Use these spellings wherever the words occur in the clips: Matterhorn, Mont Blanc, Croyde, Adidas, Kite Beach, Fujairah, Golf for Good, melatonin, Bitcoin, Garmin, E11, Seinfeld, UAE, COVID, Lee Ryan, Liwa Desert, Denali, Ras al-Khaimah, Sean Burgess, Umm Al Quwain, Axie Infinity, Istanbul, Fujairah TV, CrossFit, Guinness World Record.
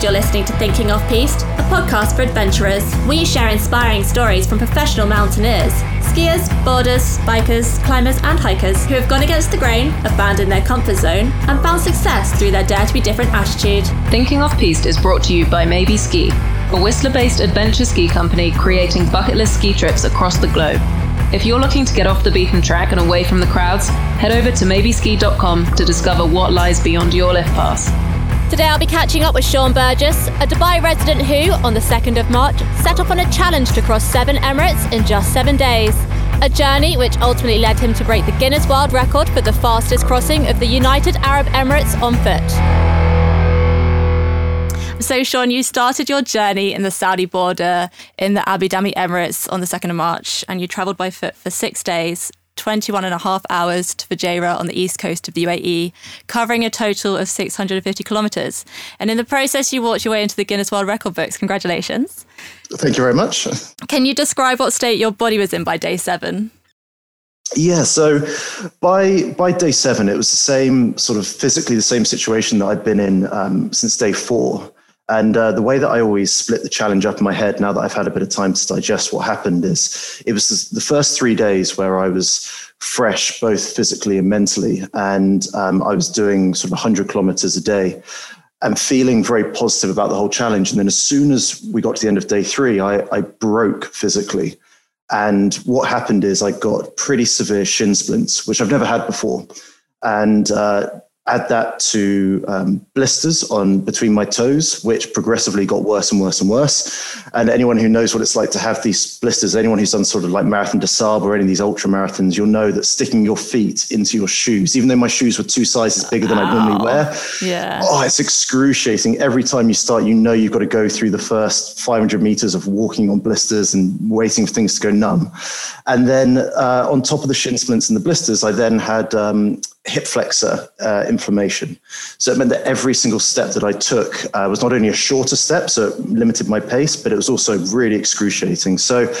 and you're listening to Thinking Off-Piste, a podcast for adventurers. We share inspiring stories from professional mountaineers, skiers, boarders, bikers, climbers and hikers who have gone against the grain, abandoned their comfort zone and found success through their dare to be different attitude. Thinking Off-Piste is brought to you by Maybe Ski, a Whistler-based adventure ski company creating bucket list ski trips across the globe. If you're looking to get off the beaten track and away from the crowds, head over to Maybeski.com to discover what lies beyond your lift pass. Today I'll be catching up with Sean Burgess, a Dubai resident who, on the 2nd of March, set off on a challenge to cross 7 Emirates in just 7 days. A journey which ultimately led him to break the Guinness World Record for the fastest crossing of the United Arab Emirates on foot. So Sean, you started your journey in the Saudi border in the Abu Dhabi Emirates on the 2nd of March and you travelled by foot for 6 days. 21 and a half hours to Fujairah on the east coast of the UAE, covering a total of 650 kilometres. And in the process, you walked your way into the Guinness World Record books. Congratulations. Thank you very much. Can you describe what state your body was in by day 7? Yeah, so by day 7, it was the same sort of physically the same situation that I'd been in since day 4. And the way that I always split the challenge up in my head now that I've had a bit of time to digest what happened is it was the first 3 days where I was fresh, both physically and mentally. And I was doing sort of 100 kilometers a day and feeling very positive about the whole challenge. And then as soon as we got to the end of day 3, I broke physically. And what happened is I got pretty severe shin splints, which I've never had before. And add that to blisters on between my toes, which progressively got worse and worse and worse. And anyone who knows what it's like to have these blisters, anyone who's done sort of like Marathon des Sables or any of these ultra marathons, you'll know that sticking your feet into your shoes, even though my shoes were 2 sizes bigger than I normally wear, it's excruciating. Every time you start, you know you've got to go through the first 500 meters of walking on blisters and waiting for things to go numb. And then on top of the shin splints and the blisters, I then had hip flexor inflammation. So it meant that every single step that I took was not only a shorter step, so it limited my pace, but it was also really excruciating. So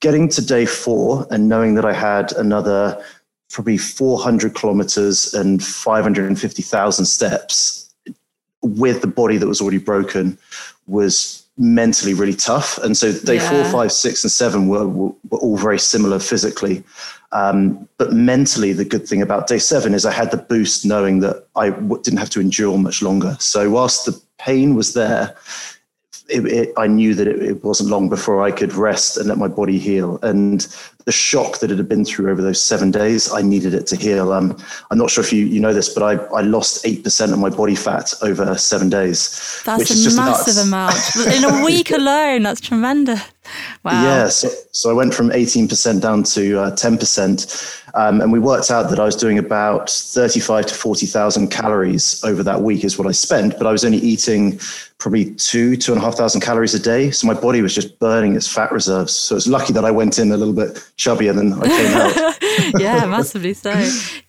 getting to day 4 and knowing that I had another probably 400 kilometers and 550,000 steps with the body that was already broken was mentally really tough. And so day 4, 5, 6, and 7 were all very similar physically. But mentally, the good thing about day 7 is I had the boost knowing that I didn't have to endure much longer. So whilst the pain was there, I knew that it wasn't long before I could rest and let my body heal. And the shock that it had been through over those 7 days, I needed it to heal. I'm not sure if you know this, but I lost 8% of my body fat over 7 days. That's which is just massive nuts. Amount. In a week alone, that's tremendous. Wow. Yeah, so I went from 18% down to 10%. And we worked out that I was doing about 35 to 40,000 calories over that week is what I spent. But I was only eating probably 2,500 calories a day. So my body was just burning its fat reserves. So it's lucky that I went in a little bit chubbier than I came out. Yeah, massively so.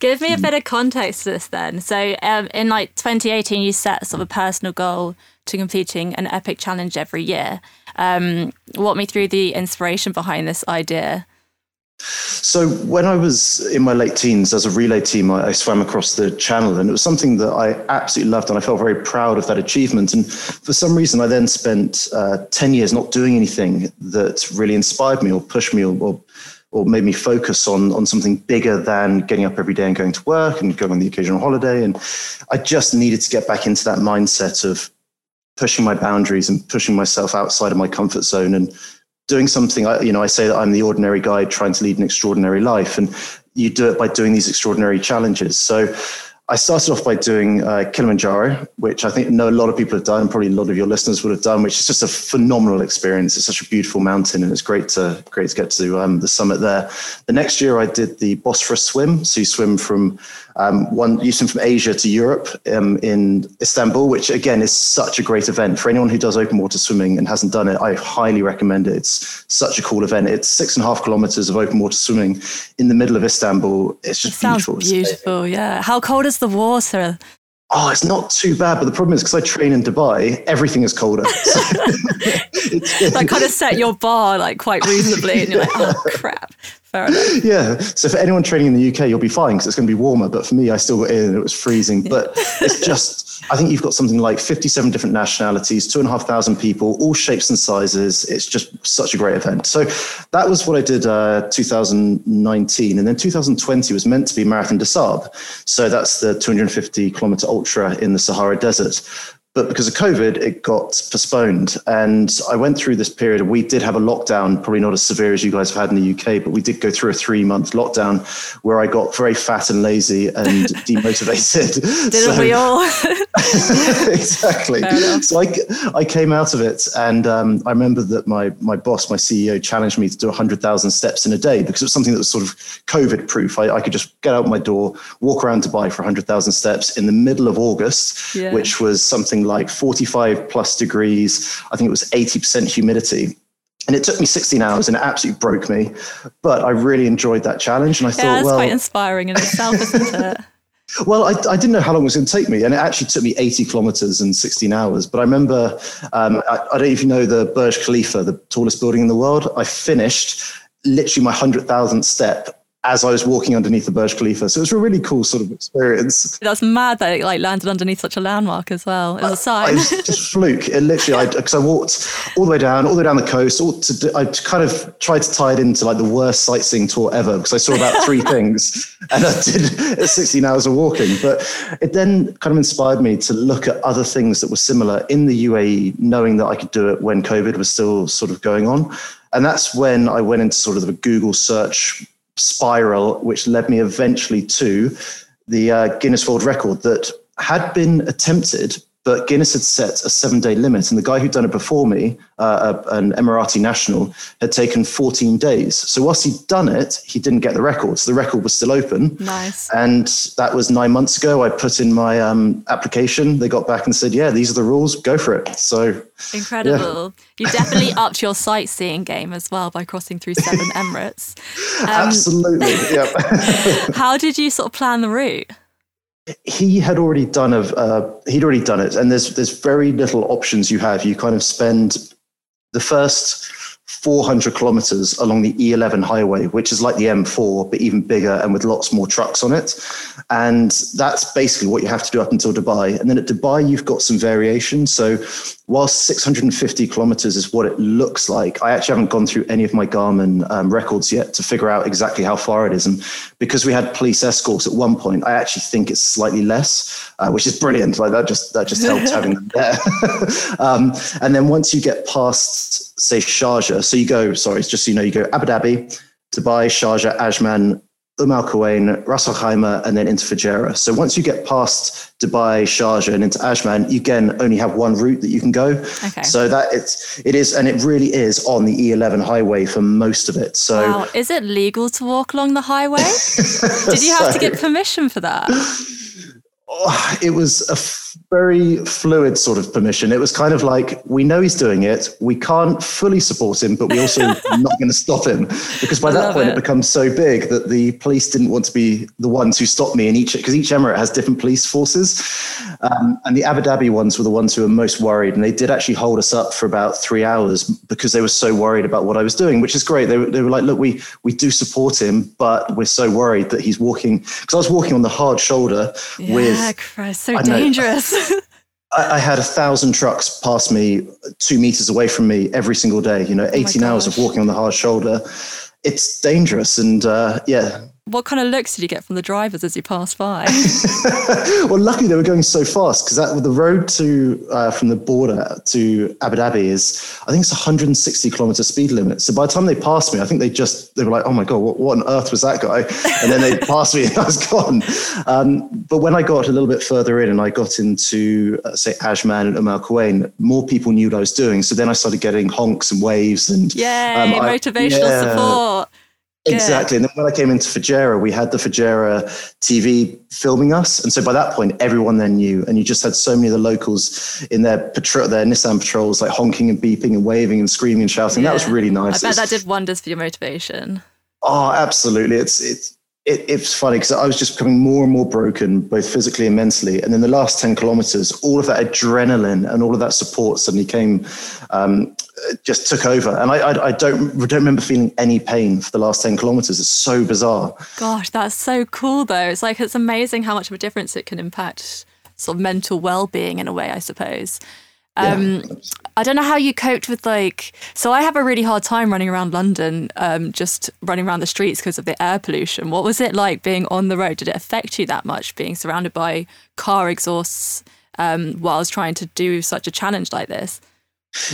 Give me a bit of context to this then. So in like 2018, you set sort of a personal goal to completing an epic challenge every year. Walk me through the inspiration behind this idea. So when I was in my late teens as a relay team, I swam across the channel and it was something that I absolutely loved and I felt very proud of that achievement. And for some reason, I then spent 10 years not doing anything that really inspired me or pushed me or made me focus on something bigger than getting up every day and going to work and going on the occasional holiday. And I just needed to get back into that mindset of pushing my boundaries and pushing myself outside of my comfort zone and doing something. I say that I'm the ordinary guy trying to lead an extraordinary life, and you do it by doing these extraordinary challenges. So I started off by doing Kilimanjaro, which I think a lot of people have done, probably a lot of your listeners would have done, which is just a phenomenal experience. It's such a beautiful mountain, and it's great to get to the summit there. The next year, I did the Bosphorus swim. So you swim from Asia to Europe in Istanbul, which again is such a great event. For anyone who does open water swimming and hasn't done it, I highly recommend it. It's such a cool event. It's 6.5 kilometers of open water swimming in the middle of Istanbul. It's just beautiful. Sounds beautiful, yeah. How cold is the water? Oh, it's not too bad, but the problem is because I train in Dubai, everything is colder. So that kind of set your bar like quite reasonably, and you're like, oh crap. Fair enough. Yeah. So for anyone training in the UK, you'll be fine because it's going to be warmer. But for me, I still got in and it was freezing. Yeah. But it's just, I think you've got something like 57 different nationalities, 2,500 people, all shapes and sizes. It's just such a great event. So that was what I did 2019. And then 2020 was meant to be Marathon des Sables. So that's the 250 kilometer ultra in the Sahara Desert. But because of COVID, it got postponed. And I went through this period. We did have a lockdown, probably not as severe as you guys have had in the UK, but we did go through a 3-month lockdown where I got very fat and lazy and demotivated. Didn't we all? Exactly. So I came out of it. And I remember that my boss, my CEO, challenged me to do 100,000 steps in a day because it was something that was sort of COVID proof. I could just get out my door, walk around Dubai for 100,000 steps in the middle of August, yeah. which was something like 45 plus degrees. I think it was 80% humidity. And it took me 16 hours and it absolutely broke me. But I really enjoyed that challenge. And I thought, that's quite inspiring in itself, isn't it? Well, I didn't know how long it was going to take me. And it actually took me 80 kilometers and 16 hours. But I remember, I don't know if you know the Burj Khalifa, the tallest building in the world. I finished literally my 100,000th step as I was walking underneath the Burj Khalifa. So it was a really cool sort of experience. That's mad that it landed underneath such a landmark as well. It was a sign. It was just fluke. It literally, because I walked all the way down the coast. I kind of tried to tie it into the worst sightseeing tour ever because I saw about 3 things and I did 16 hours of walking. But it then kind of inspired me to look at other things that were similar in the UAE, knowing that I could do it when COVID was still sort of going on. And that's when I went into sort of a Google search spiral, which led me eventually to the Guinness World Record that had been attempted, but Guinness had set a 7-day limit. And the guy who'd done it before me, an Emirati national, had taken 14 days. So whilst he'd done it, he didn't get the record. So the record was still open. Nice. And that was 9 months ago. I put in my application. They got back and said, yeah, these are the rules. Go for it. So incredible. Yeah. You definitely upped your sightseeing game as well by crossing through 7 Emirates. Absolutely. Yeah. How did you sort of plan the route? He had already done it, and there's very little options you have. You kind of spend the first 400 kilometers along the E11 highway, which is like the M4, but even bigger and with lots more trucks on it. And that's basically what you have to do up until Dubai. And then at Dubai, you've got some variation. So whilst 650 kilometers is what it looks like, I actually haven't gone through any of my Garmin records yet to figure out exactly how far it is. And because we had police escorts at one point, I actually think it's slightly less, which is brilliant. That just helped having them there. And then once you get past, say, Sharjah. So you go, you go Abu Dhabi, Dubai, Sharjah, Ajman, Al Quwain, Ras al-Khaimah, and then into Fujairah. So once you get past Dubai, Sharjah, and into Ajman, you again only have one route that you can go. Okay. So that it is, and it really is on the E11 highway for most of it. So wow. Is it legal to walk along the highway? Did you have to get permission for that? It was very fluid sort of permission. It was kind of like, we know he's doing it. We can't fully support him, but we also not going to stop him. Because by that point, it becomes so big that the police didn't want to be the ones who stopped me. Because each emirate has different police forces. And the Abu Dhabi ones were the ones who were most worried. And they did actually hold us up for about 3 hours because they were so worried about what I was doing, which is great. They were like, look, we do support him, but we're so worried that he's walking. Because I was walking on the hard shoulder with... Oh, Christ, so dangerous. I had 1,000 trucks pass me 2 meters away from me every single day, 18 hours of walking on the hard shoulder. It's dangerous. And yeah. What kind of looks did you get from the drivers as you passed by? Well, luckily they were going so fast because the road to from the border to Abu Dhabi is, I think it's 160 kilometer speed limit. So by the time they passed me, I think they were like, oh my God, what on earth was that guy? And then they passed me and I was gone. But when I got a little bit further in and I got into, say, Ajman and Umm Al Quwain, more people knew what I was doing. So then I started getting honks and waves and... Yay, motivational support. Good. Exactly. And then when I came into Fujairah, we had the Fujairah TV filming us. And so by that point, everyone then knew. And you just had so many of the locals in their Nissan Patrols, honking and beeping and waving and screaming and shouting. Yeah. That was really nice. I bet that did wonders for your motivation. Oh, absolutely. It's funny because I was just becoming more and more broken, both physically and mentally. And then the last 10 kilometers, all of that adrenaline and all of that support suddenly came just took over. And I don't remember feeling any pain for the last 10 kilometers. It's so bizarre. Gosh, that's so cool though. It's like, it's amazing how much of a difference it can impact sort of mental well-being in a way, I suppose. Yeah. I don't know how you coped with so I have a really hard time running around London, just running around the streets because of the air pollution. What was it like being on the road? Did it affect you that much being surrounded by car exhausts while trying to do such a challenge like this?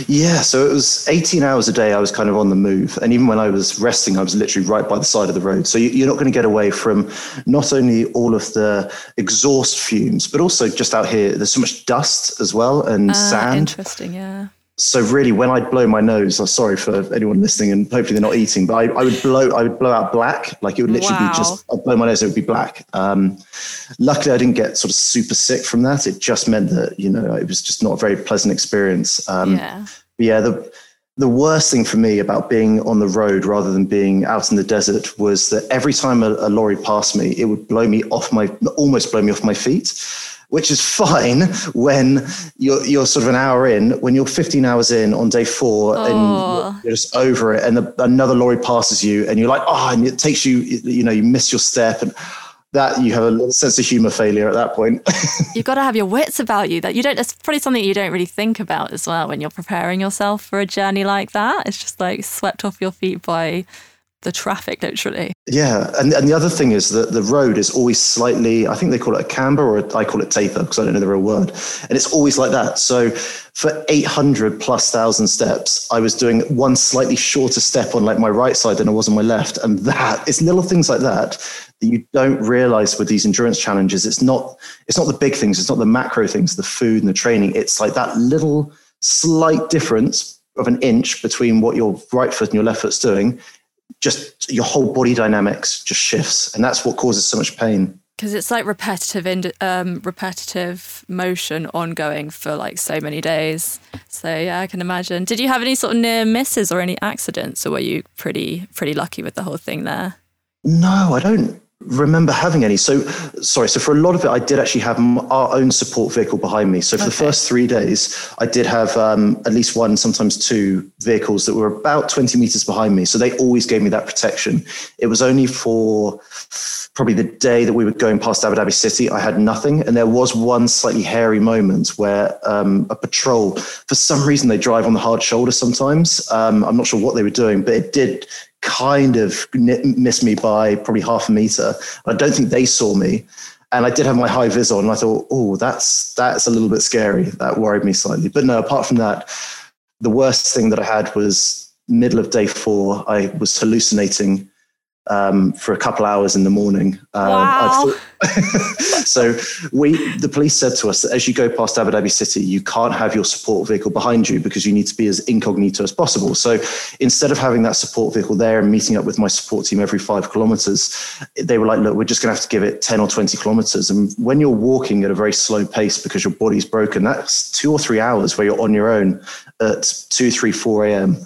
Yeah, so it was 18 hours a day I was kind of on the move. And even when I was resting, I was literally right by the side of the road. So you're not going to get away from not only all of the exhaust fumes, but also just out here, there's so much dust as well and sand. Interesting, yeah. So really, when I'd blow my nose, I'm sorry for anyone listening and hopefully they're not eating, but I would blow out black. Like it would literally be just, I'd blow my nose, it would be black. Luckily, I didn't get sort of super sick from that. It just meant that, it was just not a very pleasant experience. The worst thing for me about being on the road rather than being out in the desert was that every time a lorry passed me, it would almost blow me off my feet. Which is fine when you're sort of an hour in, when you're 15 hours in on day four and you're just over it and another lorry passes you and you're like, and it takes you, you miss your step and that you have a little sense of humor failure at that point. You've got to have your wits about you. It's probably something you don't really think about as well when you're preparing yourself for a journey like that. It's just like swept off your feet by the traffic, literally. Yeah. And the other thing is that the road is always slightly, I think they call it a camber I call it taper because I don't know the real word. And it's always like that. So for 800,000+ steps, I was doing one slightly shorter step on like my right side than I was on my left. And it's little things like that you don't realize with these endurance challenges. It's not the big things. It's not the macro things, the food and the training. It's like that little slight difference of an inch between what your right foot and your left foot's doing. Just your whole body dynamics just shifts. And that's what causes so much pain. Because it's like repetitive motion ongoing for like so many days. So yeah, I can imagine. Did you have any sort of near misses or any accidents, or were you pretty lucky with the whole thing there? No, I don't remember having any. So for a lot of it, I did actually have our own support vehicle behind me. So for the first 3 days, I did have at least one, sometimes two vehicles that were about 20 meters behind me. So they always gave me that protection. It was only for probably the day that we were going past Abu Dhabi City, I had nothing. And there was one slightly hairy moment where a patrol, for some reason, they drive on the hard shoulder sometimes. I'm not sure what they were doing, but it did kind of missed me by probably half a meter. I don't think they saw me. And I did have my high vis on and I thought, that's a little bit scary. That worried me slightly. But no, apart from that, the worst thing that I had was middle of day four, I was hallucinating for a couple hours in the morning. So the police said to us that as you go past Abu Dhabi City, you can't have your support vehicle behind you because you need to be as incognito as possible. So instead of having that support vehicle there and meeting up with my support team every 5 kilometers, they were like, look, we're just going to have to give it 10 or 20 kilometers. And when you're walking at a very slow pace because your body's broken, that's 2 or 3 hours where you're on your own at 2, 3, 4 a.m.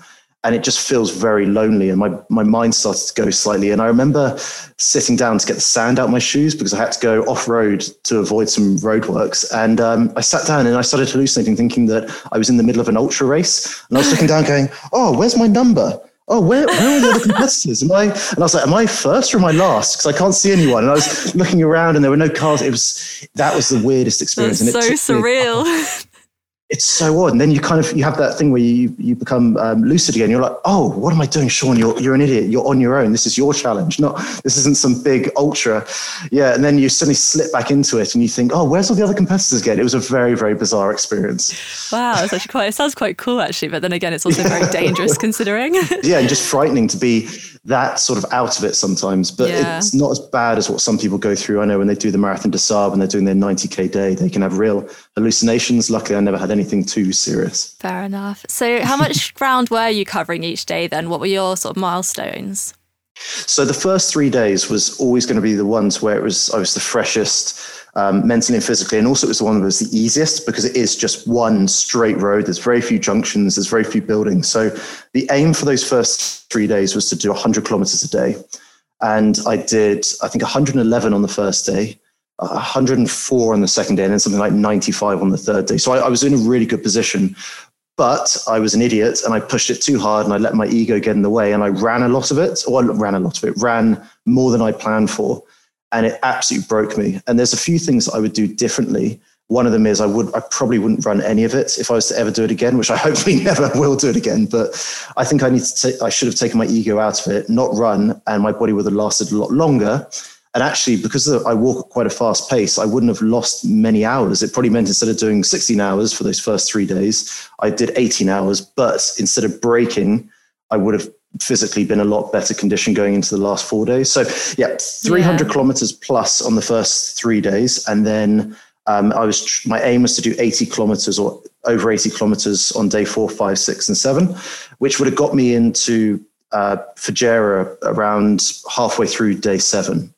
And it just feels very lonely. And my mind started to go slightly. And I remember sitting down to get the sand out of my shoes because I had to go off-road to avoid some roadworks. And I sat down and I started hallucinating, thinking that I was in the middle of an ultra race. And I was looking down going, where's my number? Where are the other competitors? And I was like, am I first or am I last? Because I can't see anyone. And I was looking around and there were no cars. That was the weirdest experience. That's and it so surreal. It's so odd. And then you have that thing where you become lucid again. You're like, what am I doing, Sean? You're an idiot. You're on your own. This is your challenge. This isn't some big ultra. Yeah. And then you suddenly slip back into it and you think, where's all the other competitors again? It was a very, very bizarre experience. Wow. It's actually it sounds quite cool actually. But then again, it's also very dangerous considering. Yeah. And just frightening to be that sort of out of it sometimes. But It's not as bad as what some people go through. I know when they do the Marathon des Sables and they're doing their 90K day, they can have real hallucinations. Luckily, I never had anything too serious. Fair enough. So how much ground were you covering each day then? What were your sort of milestones? So the first 3 days was always going to be the ones where I was the freshest mentally and physically. And also it was the one that was the easiest because it is just one straight road. There's very few junctions. There's very few buildings. So the aim for those first 3 days was to do 100 kilometers a day. And I did, I think 111 on the first day, 104 on the second day, and then something like 95 on the third day. So I was in a really good position. But I was an idiot and I pushed it too hard and I let my ego get in the way and I ran more than I planned for. And it absolutely broke me. And there's a few things I would do differently. One of them is I probably wouldn't run any of it if I was to ever do it again, which I hopefully never will do it again. But I think I should have taken my ego out of it, not run, and my body would have lasted a lot longer. And actually, because I walk at quite a fast pace, I wouldn't have lost many hours. It probably meant instead of doing 16 hours for those first 3 days, I did 18 hours. But instead of breaking, I would have physically been a lot better condition going into the last 4 days. So yeah, 300 kilometers plus on the first 3 days. And then my aim was to do 80 kilometers or over 80 kilometers on day 4, 5, 6, and 7, which would have got me into Fujairah around halfway through day 7.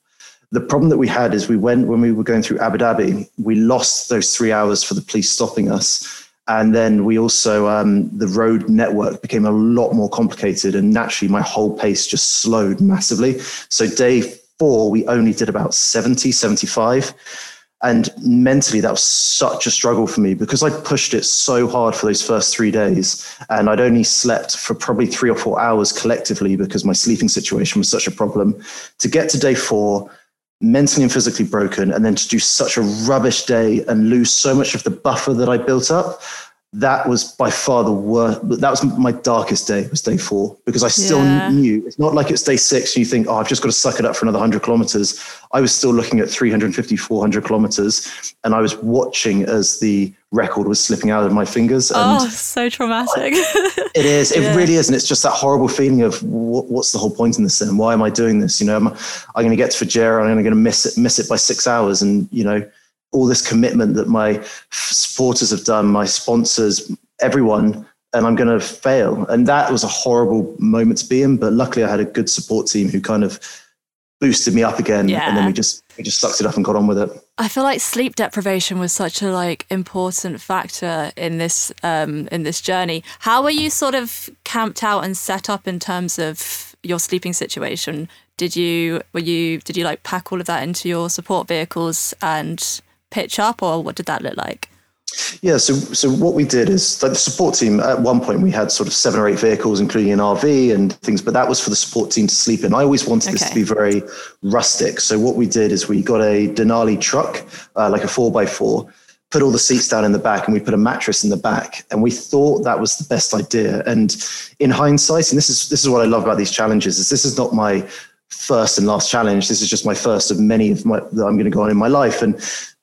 The problem that we had is when we were going through Abu Dhabi, we lost those 3 hours for the police stopping us. And then we also, the road network became a lot more complicated, and naturally my whole pace just slowed massively. So day 4, we only did about 70, 75. And mentally that was such a struggle for me because I pushed it so hard for those first 3 days, and I'd only slept for probably 3 or 4 hours collectively because my sleeping situation was such a problem. To get to day 4, mentally and physically broken, and then to do such a rubbish day and lose so much of the buffer that I built up, that was by far the worst. That was my darkest day, was day 4, because I still knew, it's not like it's day 6 and you think, oh, I've just got to suck it up for another 100 kilometers. I was still looking at 350, 400 kilometers, and I was watching as the record was slipping out of my fingers. And oh, so traumatic. It is. It really is. And it's just that horrible feeling of what's the whole point in this then? Why am I doing this? You know, I'm going to get to Fujairah and I'm going to miss it by 6 hours. And, you know, all this commitment that my supporters have done, my sponsors, everyone, and I'm going to fail. And that was a horrible moment to be in. But luckily I had a good support team who kind of boosted me up again. Yeah. And then we just sucked it up and got on with it. I feel like sleep deprivation was such a important factor in this journey. How were you sort of camped out and set up in terms of your sleeping situation? Did you pack all of that into your support vehicles and pitch up, or what did that look like? Yeah, so what we did is the support team, at one point we had sort of 7 or 8 vehicles, including an RV and things, but that was for the support team to sleep in. I always wanted this to be very rustic. So what we did is we got a Denali truck, like a 4x4, put all the seats down in the back, and we put a mattress in the back. And we thought that was the best idea. And in hindsight, and this is what I love about these challenges, is this is not my first and last challenge. This is just my first of many that I'm going to go on in my life. And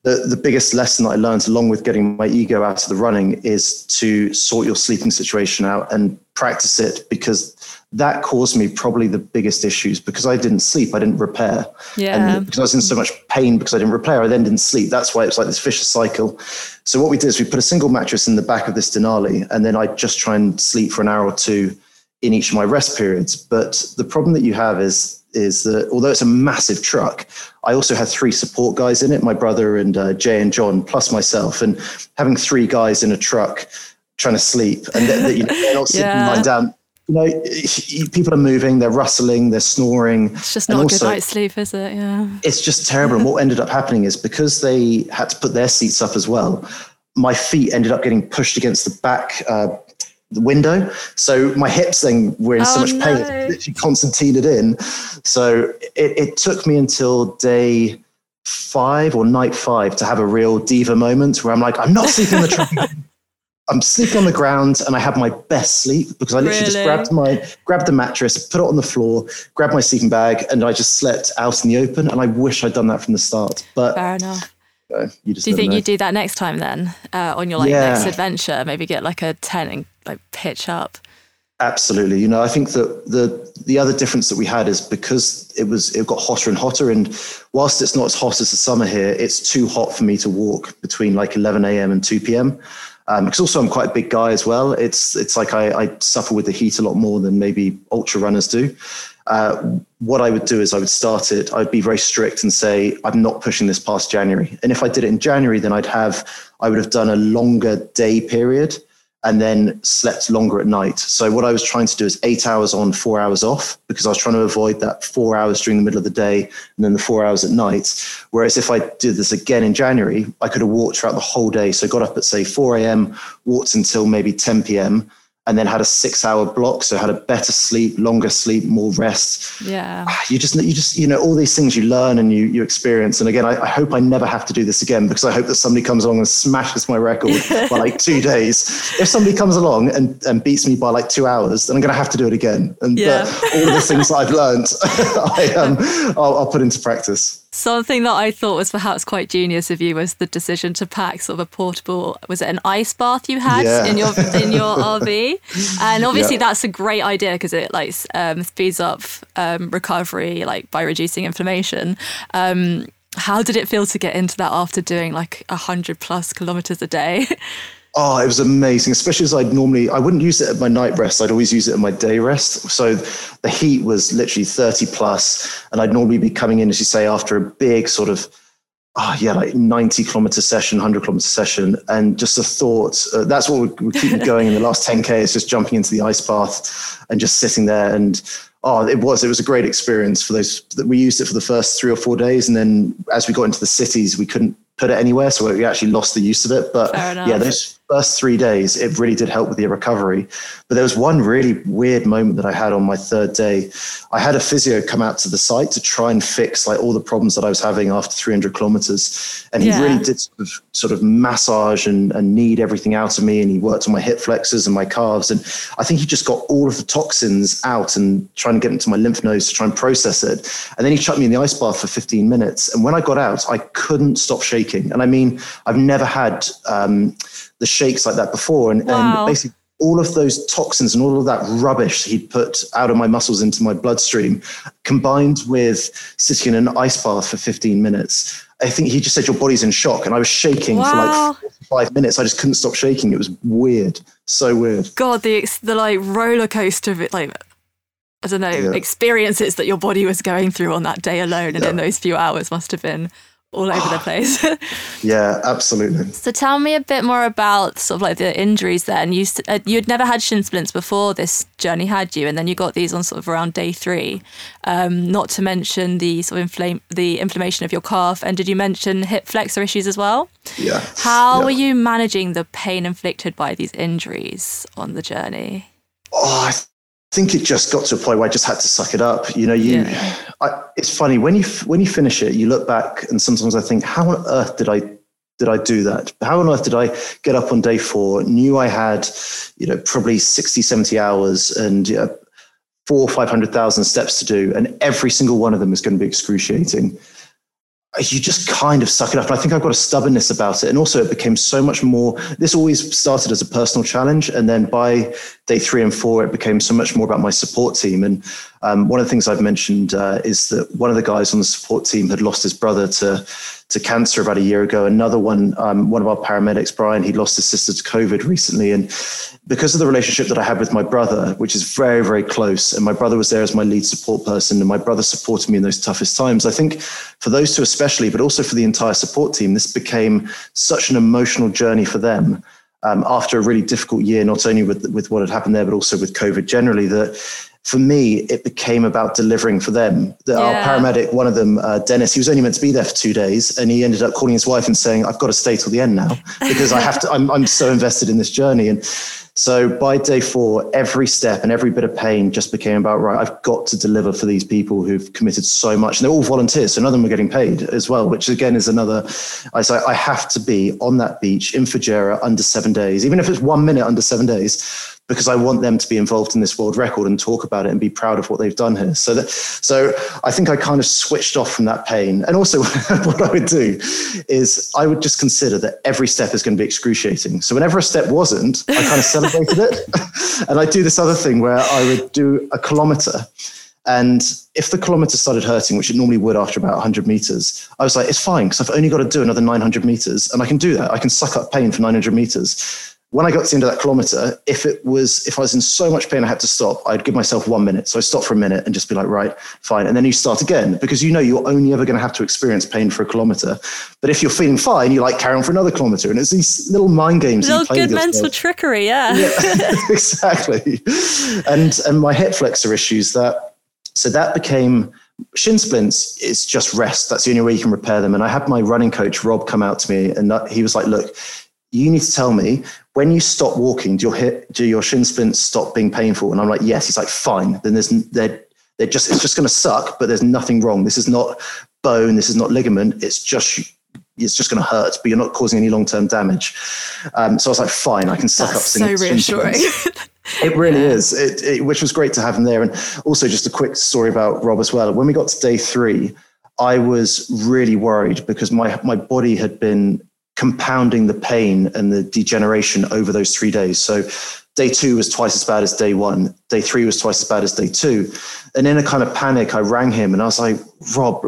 the biggest lesson that I learned, along with getting my ego out of the running, is to sort your sleeping situation out and practice it, because that caused me probably the biggest issues, because I didn't sleep, I didn't repair. Yeah. And because I was in so much pain because I didn't repair, I then didn't sleep. That's why it's like this vicious cycle. So what we did is we put a single mattress in the back of this Denali, and then I just try and sleep for an hour or two in each of my rest periods. But the problem that you have is that although it's a massive truck, I also had 3 support guys in it, my brother and Jay and John, plus myself. And having 3 guys in a truck trying to sleep, and they're not sitting lying down. You know, people are moving, they're rustling, they're snoring. It's just not a good night's sleep, is it? Yeah. It's just terrible. And what ended up happening is, because they had to put their seats up as well, my feet ended up getting pushed against the back the window, so my hips then were in so much pain, literally Constantined in. So it took me until day 5 or night 5 to have a real diva moment where I'm like, I'm not sleeping on the truck. I'm sleeping on the ground, and I had my best sleep because I literally just grabbed the mattress, put it on the floor, grabbed my sleeping bag, and I just slept out in the open. And I wish I'd done that from the start. But fair enough. Do you think you'd do that next time then, on your next adventure? Maybe get a tent and pitch up. Absolutely. You know, I think that the other difference that we had is because it got hotter and hotter, and whilst it's not as hot as the summer here, it's too hot for me to walk between 11 a.m. and 2 p.m. Because also I'm quite a big guy as well. It's like I suffer with the heat a lot more than maybe ultra runners do. What I would do is I would start it. I'd be very strict and say, I'm not pushing this past January. And if I did it in January, then I would have done a longer day period. and then slept longer at night. So what I was trying to do is 8 hours on, 4 hours off, because I was trying to avoid that 4 hours during the middle of the day and then the 4 hours at night. Whereas if I did this again in January, I could have walked throughout the whole day. So I got up at say 4 a.m., walked until maybe 10 p.m., and then had a 6 hour block. So had a better sleep, longer sleep, more rest. Yeah. You just, you know, all these things you learn and you experience. And again, I hope I never have to do this again, because I hope that somebody comes along and smashes my record by like 2 days. If somebody comes along and beats me by like 2 hours, then I'm going to have to do it again. And all of the things that I've learned, I'll put into practice. Something that I thought was perhaps quite genius of you was the decision to pack sort of a portable, was it an ice bath you had in your RV? And obviously that's a great idea, because it like speeds up recovery, like by reducing inflammation. How did it feel to get into that after doing like 100+ kilometers a day? Oh, it was amazing, especially as I wouldn't use it at my night rest. I'd always use it at my day rest. So the heat was literally 30+, and I'd normally be coming in, as you say, after a big sort of, like 90-kilometer session, 100-kilometer session. And just the thought, that's what would keep me going in the last 10K, is just jumping into the ice bath and just sitting there. And it was a great experience for those that we used it for the first 3 or 4 days. And then as we got into the cities, we couldn't put it anywhere, so we actually lost the use of it. But those first 3 days, it really did help with the recovery. But there was one really weird moment that I had on my third day. I had a physio come out to the site to try and fix like all the problems that I was having after 300 kilometers, and he really did sort of massage and knead everything out of me, and he worked on my hip flexors and my calves, and I think he just got all of the toxins out and trying to get into my lymph nodes to try and process it. And then he chucked me in the ice bath for 15 minutes, and when I got out, I couldn't stop shaking. And I mean, I've never had the shakes like that before. And basically all of those toxins and all of that rubbish he'd put out of my muscles into my bloodstream, combined with sitting in an ice bath for 15 minutes. I think he just said, your body's in shock. And I was shaking for like 5 minutes. I just couldn't stop shaking. It was weird. So weird. God, the like roller coaster of it, like, I don't know, experiences that your body was going through on that day alone. And in those few hours must have been all over the place. Yeah, absolutely. So tell me a bit more about sort of like the injuries then. You'd never had shin splints before this journey, had you? And then you got these on sort of around day three, not to mention the sort of inflammation of your calf. And did you mention hip flexor issues as well? Yeah. How were you managing the pain inflicted by these injuries on the journey? I think it just got to a point where I just had to suck it up. You know, it's funny when you finish it, you look back and sometimes I think, how on earth did I do that? How on earth did I get up on day four, knew I had, you know, probably 60, 70 hours and 400,000 or 500,000 steps to do, and every single one of them is going to be excruciating. You just kind of suck it up. And I think I've got a stubbornness about it. And also it became so much more, this always started as a personal challenge. And then by day 3 and 4, it became so much more about my support team. And one of the things I've mentioned is that one of the guys on the support team had lost his brother to cancer about a year ago. Another one, one of our paramedics, Brian, he lost his sister to COVID recently. And because of the relationship that I had with my brother, which is very, very close, and my brother was there as my lead support person, and my brother supported me in those toughest times. I think for those two especially, but also for the entire support team, this became such an emotional journey for them after a really difficult year, not only with what had happened there, but also with COVID generally, that for me, it became about delivering for them. Our paramedic, one of them, Dennis, he was only meant to be there for 2 days, and he ended up calling his wife and saying, I've got to stay till the end now, because I'm so invested in this journey. And so by day four, every step and every bit of pain just became about, right, I've got to deliver for these people who've committed so much. And they're all volunteers, so none of them are getting paid as well, which again is another, I say, I have to be on that beach in Fujairah under 7 days, even if it's 1 minute under 7 days, because I want them to be involved in this world record and talk about it and be proud of what they've done here. So I think I kind of switched off from that pain. And also what I would do is I would just consider that every step is going to be excruciating. So whenever a step wasn't, I kind of celebrated it. And I'd do this other thing where I would do a kilometer. And if the kilometer started hurting, which it normally would after about 100 meters, I was like, it's fine, because I've only got to do another 900 meters. And I can do that. I can suck up pain for 900 meters. when I got to the end of that kilometer, if I was in so much pain I had to stop, I'd give myself 1 minute. So I stop for a minute and just be like, right, fine. And then you start again, because you know you're only ever going to have to experience pain for a kilometer. But if you're feeling fine, you like carry on for another kilometer. And it's these little mind games. Little good mental trickery, yeah. Exactly. And my hip flexor issues, that became... Shin splints is just rest. That's the only way you can repair them. And I had my running coach, Rob, come out to me and he was like, look, you need to tell me when you stop walking, do your shin splints stop being painful? And I'm like, yes. He's like, fine. Then it's just going to suck, but there's nothing wrong. This is not bone. This is not ligament. It's just going to hurt, but you're not causing any long-term damage. So I was like, fine, I can suck up. So reassuring. It really is, which was great to have him there. And also just a quick story about Rob as well. When we got to day 3, I was really worried because my body had been compounding the pain and the degeneration over those 3 days. So day 2 was twice as bad as day 1. Day 3 was twice as bad as day 2. And in a kind of panic, I rang him and I was like, Rob,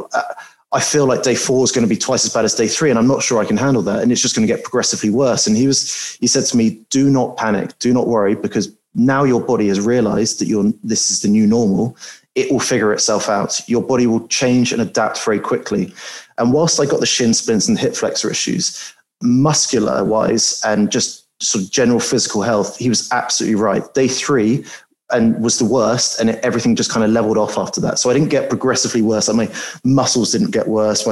I feel like day 4 is going to be twice as bad as day 3, and I'm not sure I can handle that. And it's just going to get progressively worse. And he said to me, do not panic, do not worry, because now your body has realized that this is the new normal. It will figure itself out. Your body will change and adapt very quickly. And whilst I got the shin splints and hip flexor issues, muscular wise, and just sort of general physical health, he was absolutely right. Day 3, and was the worst, and everything just kind of leveled off after that. So I didn't get progressively worse. Like my muscles didn't get worse.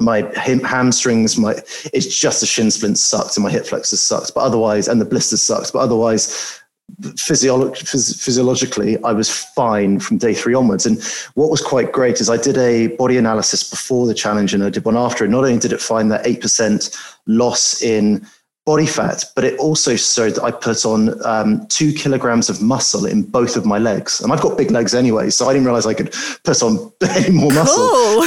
My hamstrings, it's just the shin splints sucked and my hip flexors sucked, but otherwise, and the blisters sucked, but otherwise physiologically, I was fine from day 3 onwards. And what was quite great is I did a body analysis before the challenge and I did one after. And not only did it find that 8% loss in body fat, but it also showed that I put on 2 kilograms of muscle in both of my legs. And I've got big legs anyway, so I didn't realize I could put on any more muscle.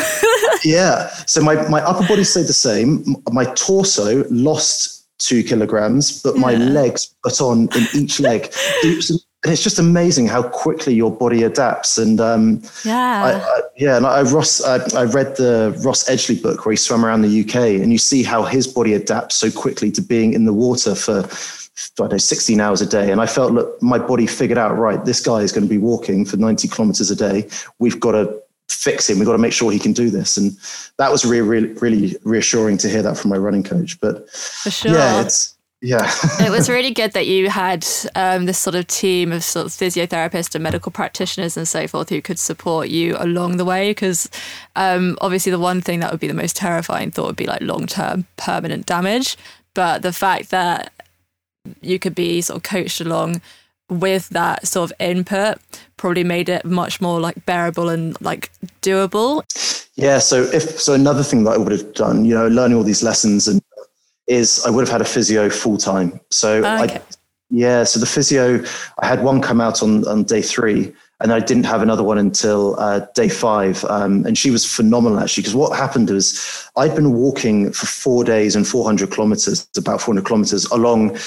Yeah. So my upper body stayed the same. My torso lost 2 kilograms, but my legs put on in each leg. And it's just amazing how quickly your body adapts. And I read the Ross Edgley book where he swam around the UK, and you see how his body adapts so quickly to being in the water for, I don't know, 16 hours a day. And I felt, look, my body figured out, right, this guy is going to be walking for 90 kilometers a day. We've got to fix him. We've got to make sure he can do this. And that was really, really reassuring to hear that from my running coach. But for sure. Yeah, it was really good that you had this sort of team of sort of physiotherapists and medical practitioners and so forth who could support you along the way, because obviously the one thing that would be the most terrifying thought would be like long-term permanent damage. But the fact that you could be sort of coached along with that sort of input probably made it much more like bearable and like doable. Yeah, so another thing that I would have done, you know, learning all these lessons I would have had a physio full time. So so the physio, I had one come out on day 3, and I didn't have another one until day 5. And she was phenomenal actually, because what happened was I'd been walking for 4 days and 400 kilometers along